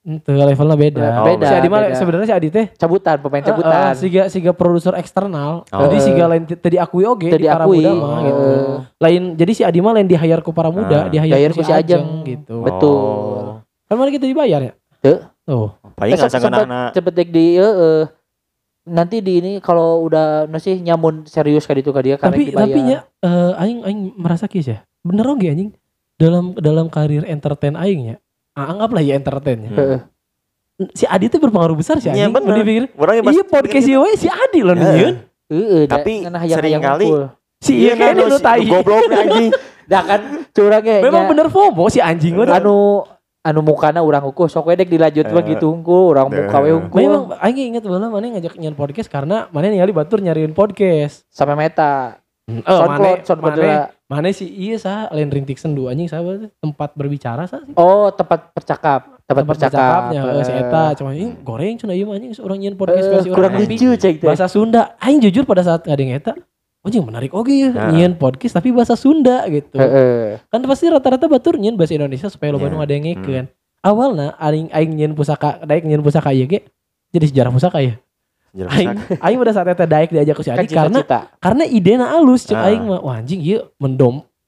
Henteu levelna beda. Beda. Si Adi mah sebenarnya si Adi teh cabutan, pemain cabutan. Siga produser eksternal. Jadi siga lain teu diakui oge di para muda mah gitu. Lain jadi si Adi mah lain di hire ku para muda, di hire ku si Ajeng gitu. Betul. Kan mana kita dibayar ya? Teu. Oh, paling enggak sanggana. Cepetek di nanti di ini kalau udah nasi nyamun serius kayak itu ke dia karena dibayar. Tapi nya aing merasa kieu ya. Bener oge anjing. Dalam karir entertain aingnya. Anggaplah ya entertainnya. Heeh. Si Adi tuh berpengaruh besar sih anjing. Mun dipikir. Iya podcast ieu we si Adi loh nyeun. Heeh. Tapi sering kali si ieu kan lu tai. Goblok anjing. Da kan curang ge. Memang bener FOMO si anjing we. Anu mukana urang hukum, sok wedek dilajut mah gitu unggul, orang muka we unggul. Memang, aing inget bala mana ngajak nyian podcast karena mana ningali batur nyariin podcast. Sampai meta. Mana sih iya sah, lain rintik sendu anjing sah tempat berbicara sah. Oh tempat percakapnya. Si Eta cuma ini goreng cuna iya anjing seorang nyian podcast versi orang lucu cek bahasa Sunda. Aing jujur pada saat ngadeng Eta. Anjing menarik oge nyian podcast tapi bahasa Sunda gitu. Kan pasti rata-rata batur nyian bahasa Indonesia supaya lo Bandung ada yang ngikeun. Awalna aing nyian pusaka ieu ge jadi sejarah pusaka ya. Aing pada saat eta daek diajak ku si Adi karena idena alus cek aing mah wah anjing ieu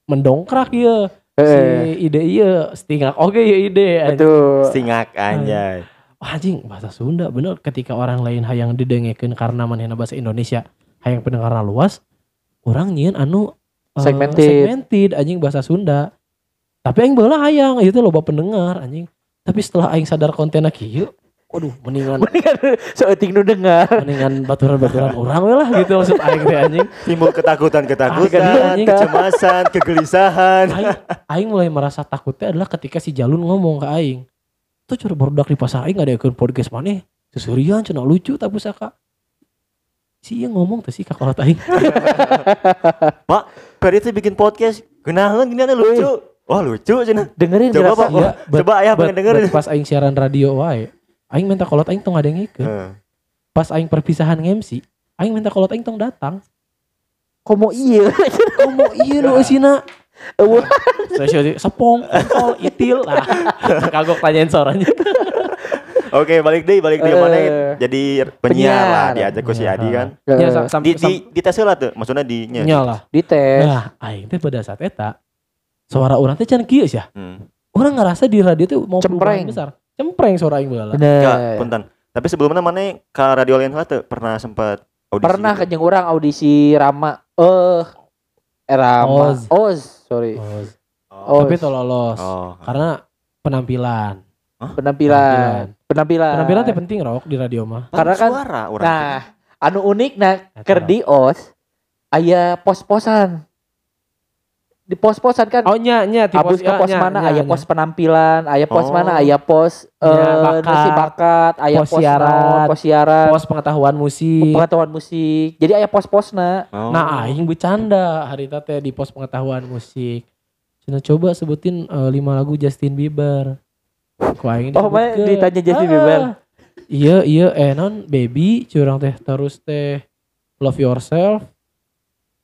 mendongkrak ieu. Si ide ieu stingak oge ieu ide. Betul. Stingak anjay. Wah anjing bahasa Sunda bener ketika orang lain hayang didengekeun karena manehna bahasa Indonesia hayang pendengarna luas. Orang nyian anu segmented anjing bahasa Sunda. Tapi aing beulah hayang ieu teh loba pendengar anjing. Tapi setelah aing sadar kontenna kieu, waduh mendingan so euting nu dengar. Mendingan baturan-baturan urang we lah gitu maksud aing teh anjing. Timbul ketakutan, kecemasan, kegelisahan. Aing mulai merasa takutnya adalah ketika si Jalun ngomong ke aing. Tuh cur barudak di pasar aing ada podcast maneh. Susurian cenah lucu tapi saka si yang ngomong tuh si kakolot aing. Pak, Peri tuh bikin podcast. Geunaheun gini lucu. Wah, lucu cenah. Dengerin coba Pak. Ya, coba ayah pengen dengerin. Pas aing siaran radio wae, aing minta kolot aing tong ngadengikeun. Pas aing perpisahan nge-MC, aing minta kolot aing tong datang. Komo ieu nu eusina. Saya sepong, kol, itil lah. Kagok tanyain soranya. Oke, balik deh mana jadi penyiar lah diajak ke si Adi kan. Ya, di tes lah tuh, maksudnya di nyalah. Di tes. Nah, aing teh pada saat eta suara orang teh can kieu sia. Orang ngerasa di radio tuh mau perubahan besar. Cempreng suara aing baheula. Ya, punten. Tapi sebelumnya mana ke Radio Lain Hate pernah sempat audisi. Pernah ke jeung urang audisi Rama. Rama. Oz. Tapi teu lolos. Karena penampilan. Penampilan teh penting rok di radio mah. Karena kan suara orang. Nah, anu unik keur di Os aya pos-posan. Di pos-posan kan. Oh nya abis ke pos mana aya pos penampilan, aya pos mana aya pos nasi bakat, aya pos siaran, pos pengetahuan musik. Jadi aya pos-posna. Nah, aing bercanda harita teh di pos pengetahuan musik. Cenah coba sebutin 5 lagu Justin Bieber. Mana ditanya Justin Bieber. Iya non baby curang teh terus teh Love Yourself.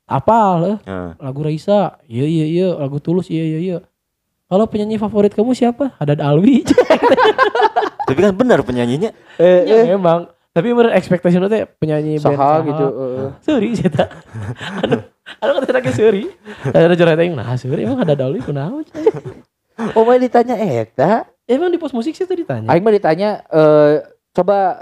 Apal lagu Raisa. Iya lagu Tulus iya. Kalau penyanyi favorit kamu siapa? Haddad Alwi. Tapi kan benar penyanyinya. Emang. Tapi benar ekspektasi lu teh penyanyi band saha gitu. Sorry cerita. Aduh kata lagi sorry. Ada curhat aing nah sorry emang Haddad Alwi kunaon. Omai ditanya eta. Emang di pos musik sih tuh ditanya. Aing mah ditanya coba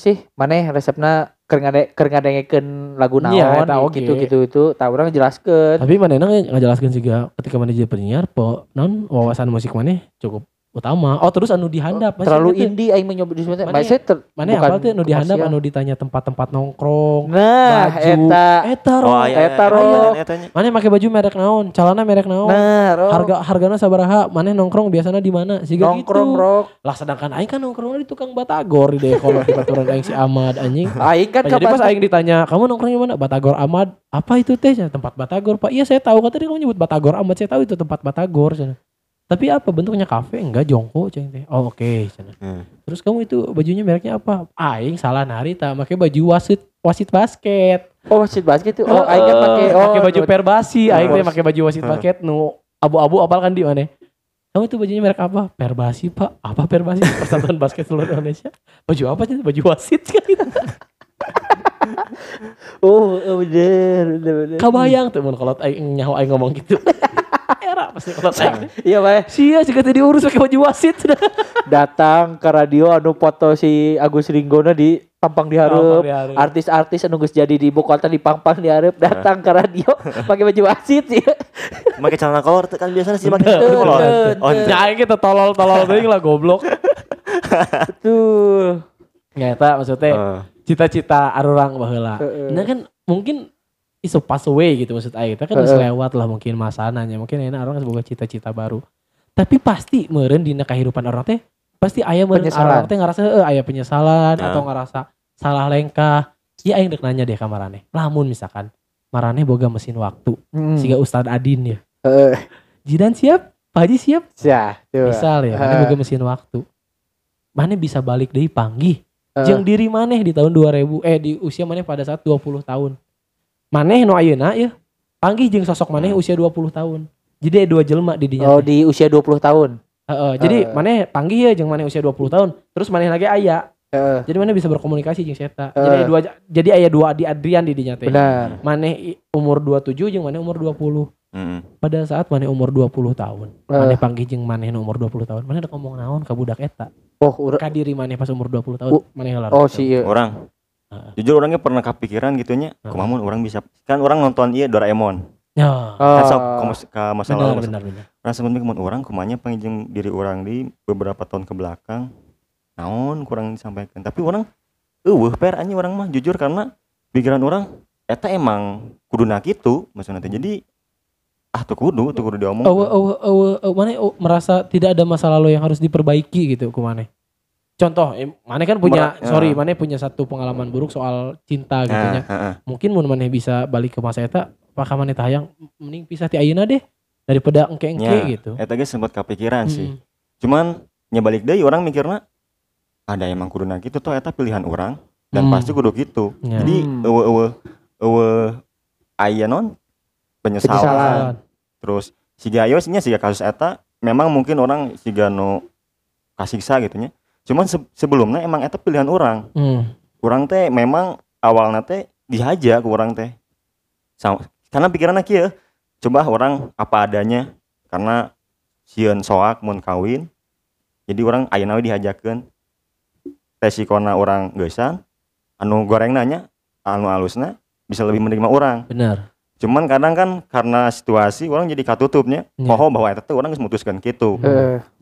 sih maneh resepna keur ngadengkeun lagu naon gitu itu tah urang jelaskeun. Tapi manehna ngajelaskeun siga ketika maneh jadi penyiar po naon wawasan musik maneh cukup utama. Oh terus anu dihandap. Terlalu indie aing nyoba di sebenarnya. Mane apal teh anu dihandap anu ditanya tempat-tempat nongkrong. Nah, baju, eta roh. Mane make baju merek naon, calana merek naon. Nah, hargana sabaraha, mane nongkrong biasana di mana? Siga gitu. Nongkrong rok. Lah sedangkan aing kan nongkrongna di tukang Batagor di Dekol di baturan aing si Ahmad anjing. Aing kan jadi pas aing ditanya, "Kamu nongkrong di mana?" Batagor Ahmad. Apa itu teh? Tempat Batagor, Pak. Iya, saya tahu kata dia kamu nyebut Batagor Ahmad. Saya tahu itu tempat Batagor sana. Tapi apa bentuknya kafe enggak jongko ceng teh. Oh oke okay. Terus kamu itu bajunya mereknya apa? Aing salah narita make baju wasit basket. Oh wasit basket itu. Oh aing make baju Perbasi. Aing teh make baju wasit basket nu abu-abu apal kan di mana? Kamu itu bajunya merek apa? Perbasi Pak. Apa Perbasi? Persatuan Basket Seluruh Indonesia. Baju apa sih? Baju wasit kan gitu. Oh bener. Kabayang teman kalau aing nyaho aing ngomong gitu. Era pasti kalau saya. Iya, Pak. Sia juga tadi urus pakai baju wasit. Datang ke radio anu foto si Agus Ringgona di Pampang dihareup. Artis-artis anu geus jadi di ibu kota di Pampang dihareup datang ke radio pakai baju wasit sih. Pakai celana kolor kan biasanya sih pakai kolor. Oh, aing kita tolol-tolol teuing lah goblok. Betul. Nyata maksudnya cita-cita arurang baheula. Nah kan mungkin it's a pass away gitu maksud aing. Kita kan harus lewat lah mungkin masananya. Mungkin enak orang sebagai cita-cita baru. Tapi pasti meureun dina kehidupan orang teh pasti aya meureun orang teh ngarasa aya penyesalan atau ngarasa salah lengkah. Iya aing deuk nanya deh ka maraneh. Lamun misalkan maraneh boga mesin waktu. Siga Ustadz Adin ya. Jidan siap? Pak Haji siap? Siap. Misal ya, maraneh boga mesin waktu. Maraneh bisa balik deui panggih. Jeung diri maneh di tahun 2000 di usia maneh pada saat 20 tahun. Maneh no ayeuna ya. Panggih jeung sosok maneh usia 20 tahun. Jadi dua jelema di dinya. Oh di usia 20 tahun. Jadi maneh panggih ya jeung maneh usia 20 tahun. Terus maneh lagi aya. Jadi maneh bisa berkomunikasi jeung eta. Jadi aya dua Adi Adrian di dinya teh. Maneh umur 27 jeung maneh umur 20. Pada saat maneh umur 20 tahun. Maneh panggih jeung maneh umur 20 tahun. Maneh ada ngomong naon ka budak eta. Oh, ka diri maneh pas umur 20 tahun. Maneh heula. Oh si ieu. Urang. Jujur orangnya pernah kepikiran gitunya, kumamun orang bisa kan orang nonton Doraemon. Ya. Kan sok ka masa lalu. Benar. Rasa mun orang kumanya pengen diri orang di beberapa tahun ke belakang naon kurang disampaikan. Tapi orang eueuh per anjing orang mah jujur karena pikiran orang eta emang kuduna kitu maksudna teh. Jadi tuh kudu diomong. Maneh merasa tidak ada masa lalu yang harus diperbaiki gitu kumane. Contoh, maneh kan punya, maneh punya satu pengalaman buruk soal cinta gitu nya. Mungkin mun maneh bisa balik ke masa eta, apakah maneh hayang mending pisah ti ayeuna deh daripada engke-engke gitu. Eta ge sempat kepikiran sih. Cuman nya balik deui orang mikirna ada emang kuduna kitu toh eta pilihan orang dan pasti kudu kitu. Jadi aya non penyesalan. Terus siga ayo nya siga kasus eta memang mungkin orang siga nu kasiksa gitu nya. Cuman sebelumnya emang eta pilihan orang. Orang teh memang awalnya teh dihaja ke orang teh. Karena pikirannya kieu, coba orang apa adanya. Karena sieun soak mun kawin. Jadi orang ayeuna we dihajakeun. Resikona orang geusan, anu gorengna nya, anu alusna bisa lebih menerima orang. Benar. Cuman kadang kan karena situasi orang jadi katutupnya, poho bahwa eta teh orang geus mutuskeun kitu.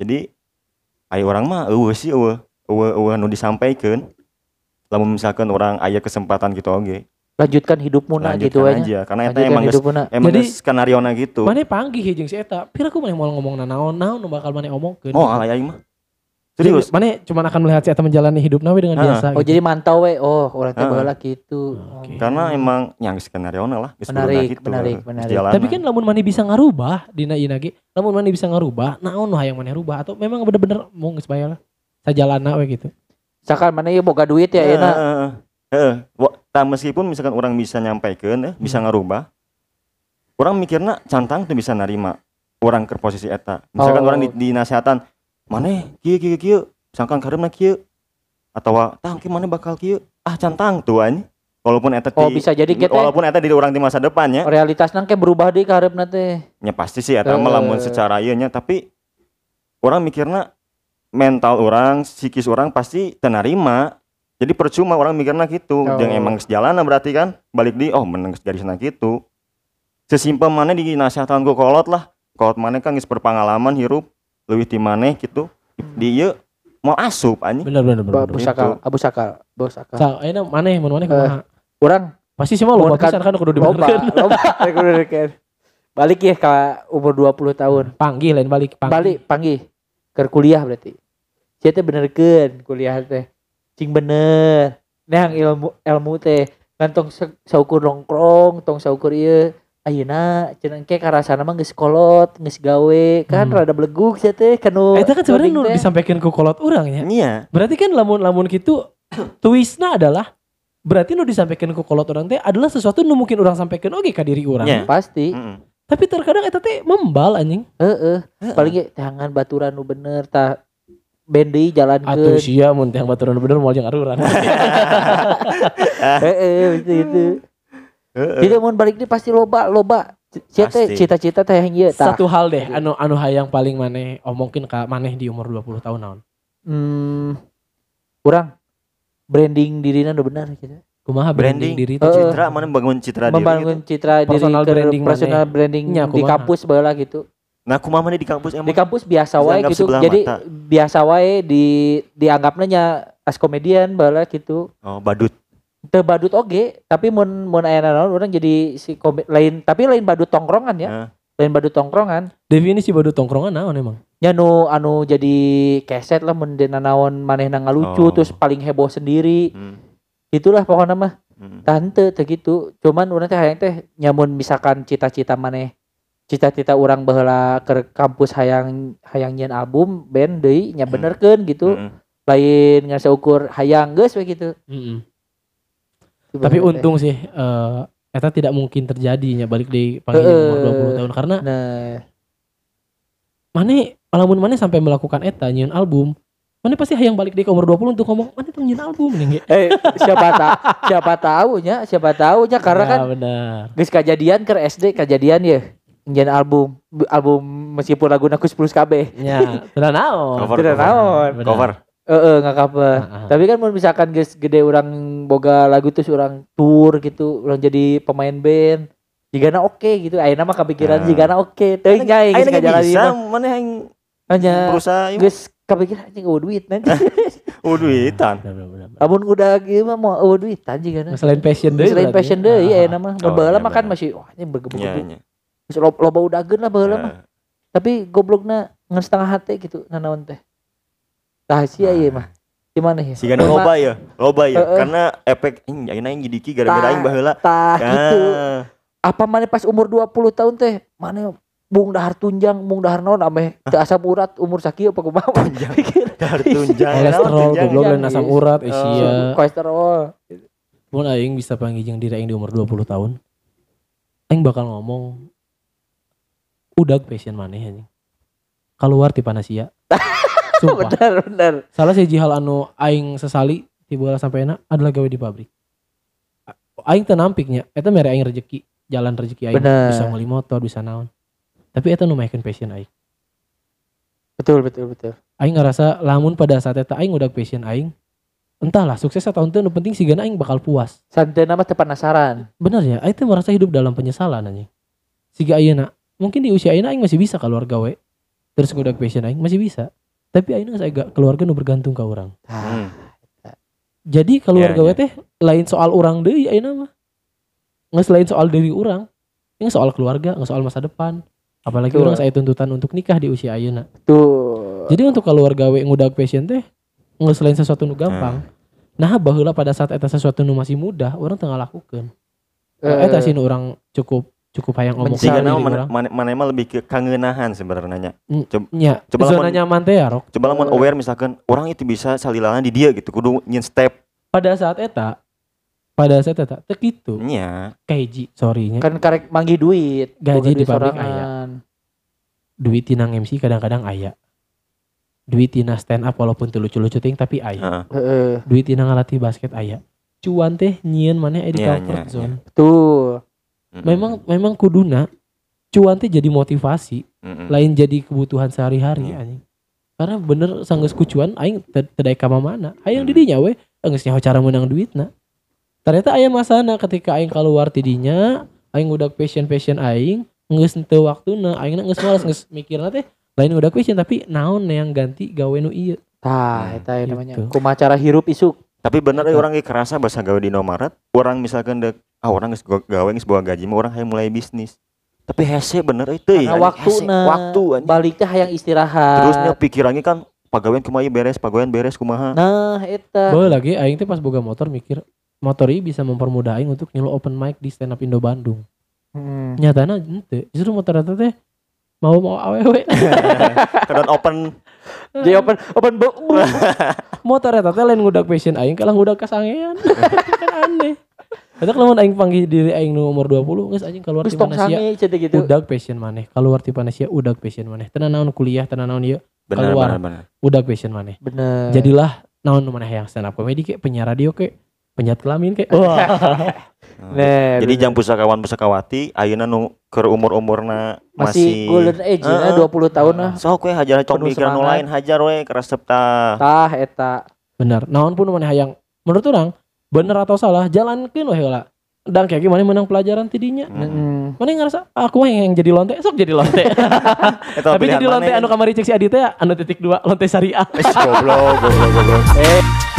Jadi ayo orang mah eueuh nu disampaikeun. Lamun misalkan orang aya kesempatan gitu oge. Lanjutkan hidupmu na gitu aja. Karena eta emang geus skenariona gitu. Maneh panggih jeung si eta. Pira ku maneh moal ngomongna naon nu bakal maneh omongkeun. Oh alay aing mah. Serius. Maneh cuma akan melihat si eta menjalani hidupna we dengan biasa. Oh gitu. Jadi mantau we. Oh urang teh baheula kitu. Karena emang yang skenariona lah geus baheula kitu. Menarik. Tapi kan lamun maneh bisa ngarubah dina ieu nage. Namun mana bisa ngarubah, naon nu hayang maneh rubah atau memang bener-bener mau geus bae lah. Sajalana we gitu. Misalkan mana ieu boga duit ya enak. Tah meskipun misalkan orang bisa nyampaikeun, bisa ngarubah. Orang mikirna cantang tuh bisa narima orang ke posisi eta. Misalkan orang di nasihatan, maneh kieu, misalkan kareumna kieu atawa tah engke maneh bakal kieu. Ah cantang tuh anjing. Walaupun eta bisa jadi kita di orang di masa depannya. Realitasna engke berubah deui ka hareup teh. Nya pasti sih eta mah lamun secara ieu nya tapi orang mikirna mental orang, psikis orang pasti teu narima. Jadi percuma orang mikirna kitu, jeung emang geus jalana berarti kan balik di meneng geus garisna kitu. Sesimpel maneh di nasihatan ku kolot lah. Kolot maneh kan geus berpengalaman hirup leuwih ti maneh kitu. di ieu mau asup anjing. Bener. Abu sakal. Ayeuna maneh mun maneh kumaha? Urang pasti sih mah loba pisan kan kudu dibenerkeun. Loba. Balik ya ka umur 20 tahun. Panggil lain balik panggil. Balik panggil ke kuliah berarti. Sia teh benerkeun kuliah teh. Cing bener. Neang ilmu teh gantong saukur nongkrong, tong saukur ieu. Ayeuna cenah engke karasana mah geus kolot, geus gawe, kan rada beleguk sia teh kanu. Eta kan sebenarnya nu disampaikan ku kolot urang nya. Iya. Berarti kan lamun kitu twistna adalah berarti nu disampaikan ku kolot orang teh adalah sesuatu nu mungkin orang sampaikan oge ka diri orang. Yeah. Pasti. Mm-mm. Tapi terkadang eta teh membal anjing. Heeh. Paling ge teangan baturan nu bener tah bendi jalankeun. Atuh sia mun teang baturan nu bener moal jeung aruran. Heeh, gitu. Heeh. Jadi mun balik deui pasti loba. Cita-cita teh hayang ieu tah. Satu hal deh anu hayang paling maneh omongkeun ka maneh di umur 20 tahun naon. Urang branding dirina udah benar gitu. Kumaha branding diri itu citra mana membangun citra diri personal brandingnya di kampus baheula gitu. Nah kumaha di kampus emang di kampus biasa wae gitu. Jadi biasa wae dianggapna nya as komedian baheula gitu. Oh badut. Teu badut oge tapi mun aya naon urang jadi si lain tapi lain badut tongkrongan ya. Lain badut tongkrongan. Definisi badut tongkrongan naon emang? Ya anu jadi keset lah mun dina naon manehna ngalucu terus paling heboh sendiri. Itulah pokoknya mah. Tante teh gitu. Cuman urang teh hayang teh nyamun misalkan cita-cita maneh. Cita-cita urang baheula ke kampus hayang nyeun album band deui nya benerkeun gitu. Lain ngaseukur hayang geus we gitu. Tapi untung sih eta tidak mungkin terjadinya balik di pagi umur 20 tahun karena walaupun mana sampai melakukan eta nyieun album, mana pasti hayang balik di umur 20 untuk ngomong mana tong nyieun album nih. siapa tahu nya karena ya, kan geus kejadian ke SD kejadian ya nyieun album meskipun laguna ku 10 kabeh. Nya, teu naon. Cover. Nggak cover. Tapi kan mun misalkan guys gede orang boga lagu terus orang tour gitu, orang jadi pemain band. Jigana oke gitu, ayeuna mah kepikiran jigana oke. Teuing nya geus ngajalani. Bisa maneh aing berusaha geus kepikiran anjing eueuh duit nanti. Eueuh duitan. Amun udah ieu mah mau eueuh duitan jigana. Selain passion deui. Selain passion deui ayeuna mah. Baheula mah kan masih wah anjing bergebuk-gebuk. Geus loba udageun lah baheula mah. Tapi goblokna ngan setengah hate gitu nanaon teh. Rahasia ieu mah. Di mana ya? Sigana loba ya. Karena efek ayeuna aing jadi ki gara-gara aing baheula. Tah gitu. Apa maneh pas umur 20 tahun teh maneh bung dahar tunjang bung dahar naon ameh teu asam urat umur sakieu apa kumaha dahar tunjang kolesterol goblok lain asam urat sia kolesterol mun aing bisa panggijeng diri aing di umur 20 tahun aing bakal ngomong udag passion maneh anjing kaluar ti panasia sumpah bener salah siji hal anu aing sesali ti bola sampeana adalah gawe di pabrik aing teu nampiknya eta mere aing rejeki jalan rezeki aing bisa beli motor bisa naon tapi eta nu maikeun passion aing betul aing ngerasa lamun pada saat eta aing udah passion aing entahlah sukses ataun teu nu penting sigana aing bakal puas santeuna mah teu penasaran bener ya aing teh merasa hidup dalam penyesalan anjing siga ayeuna mungkin di usia ayeuna aing masih bisa keluar gawe terus udah passion aing masih bisa tapi ayeuna geus aya keluarga nu bergantung ka urang jadi keluarga we teh lain soal urang deui ayeuna mah nggak selain soal diri orang, nggak soal keluarga, nggak soal masa depan. Apalagi orang saya tuntutan untuk nikah di usia ayeuna. Betul. Jadi untuk keluarga we ngudag passion teh, nggak selain sesuatu nu gampang. Nah baheula pada saat eta sesuatu nu masih muda, orang tengah lakukan. Eta sih orang cukup hayang omong. Jika nau mana mah lebih ke kangenahan sebenarnya. Nya. Coba zona nyaman teh ya, Rok. Coba lamun aware misalkan orang itu bisa salilana di dia gitu, kudu nyin step. Pada saat eta teu kitu. Nya. Kaiji, sorry nya. Kan karek manggih duit, gaji di pabrik aya. Duit tina MC kadang-kadang aya. Duit tina stand up walaupun teu lucu-lucu ting tapi aya. Heeh. Duit tina ngalatih basket aya. Cuan teh nyieun maneh aya di comfort zone. Betul. Memang kuduna cuan teh jadi motivasi, lain jadi kebutuhan sehari-hari anjing. Karena bener sanggeus kucuan aing teu daek ka mana. Hayang di dinya we, geus nyaho cara meunang duitna. Ternyata aya masana ketika aing kaluar ti dinya, aing udah passion aing, geus teu waktuna, aingna geus males geus mikirna teh lain udah question tapi naon yang ganti gawe nu ieu. Tah eta namanya kumaha cara hirup isuk. Tapi bener ya orang ge kerasa bahasa gawe di nomaret, orang misalkan dek orang geus gawe geus boga gaji mah orang hayang mulai bisnis. Tapi hese bener itu ya. Waktu baliknya hayang istirahat. Terusnya pikirannya kan pagawean kumaha beres, pagawean beres kumaha. Nah eta. Boleh lagi aing teh pas boga motor mikir motor ieu bisa mempermudah aing untuk nyelo open mic di stand up Indo Bandung. Nyatana henteu. Justru motor eta teh mau awewe. Kadon open book. Motor eta teh lain ngudag passion aing kalah ngudag kasangean. Kan aneh. Eta lamun aing panggih diri aing nu umur 20 geus anjing kaluar ti Malaysia. Udag passion maneh, kaluar ti Malaysia udag passion maneh. Teu naon kuliah, teu naon ieu. Kaluar. Udag passion maneh. Bener. Jadilah naon nu maneh yang stand up comedy ke, penyiar radio ke, penyiar kelamin ke. Nah, jadi jam pusakawan pusakawati ayeuna nu keur umur-umurna masih golden age na 20 tahun lah. Sok we hajar cok mikiran lain hajar we karesep tah. Tah eta. Bener. Naon pun maneh hayang menurut urang bener atau salah jalankeun we heula. Dan kayak gimana menang pelajaran tidinya. Mana ngarasa aku mah yang jadi lonte sok jadi lonte. Tapi jadi lonte anu kamari cek si Adi teh anu titik 2 lonte syariah. Goblok.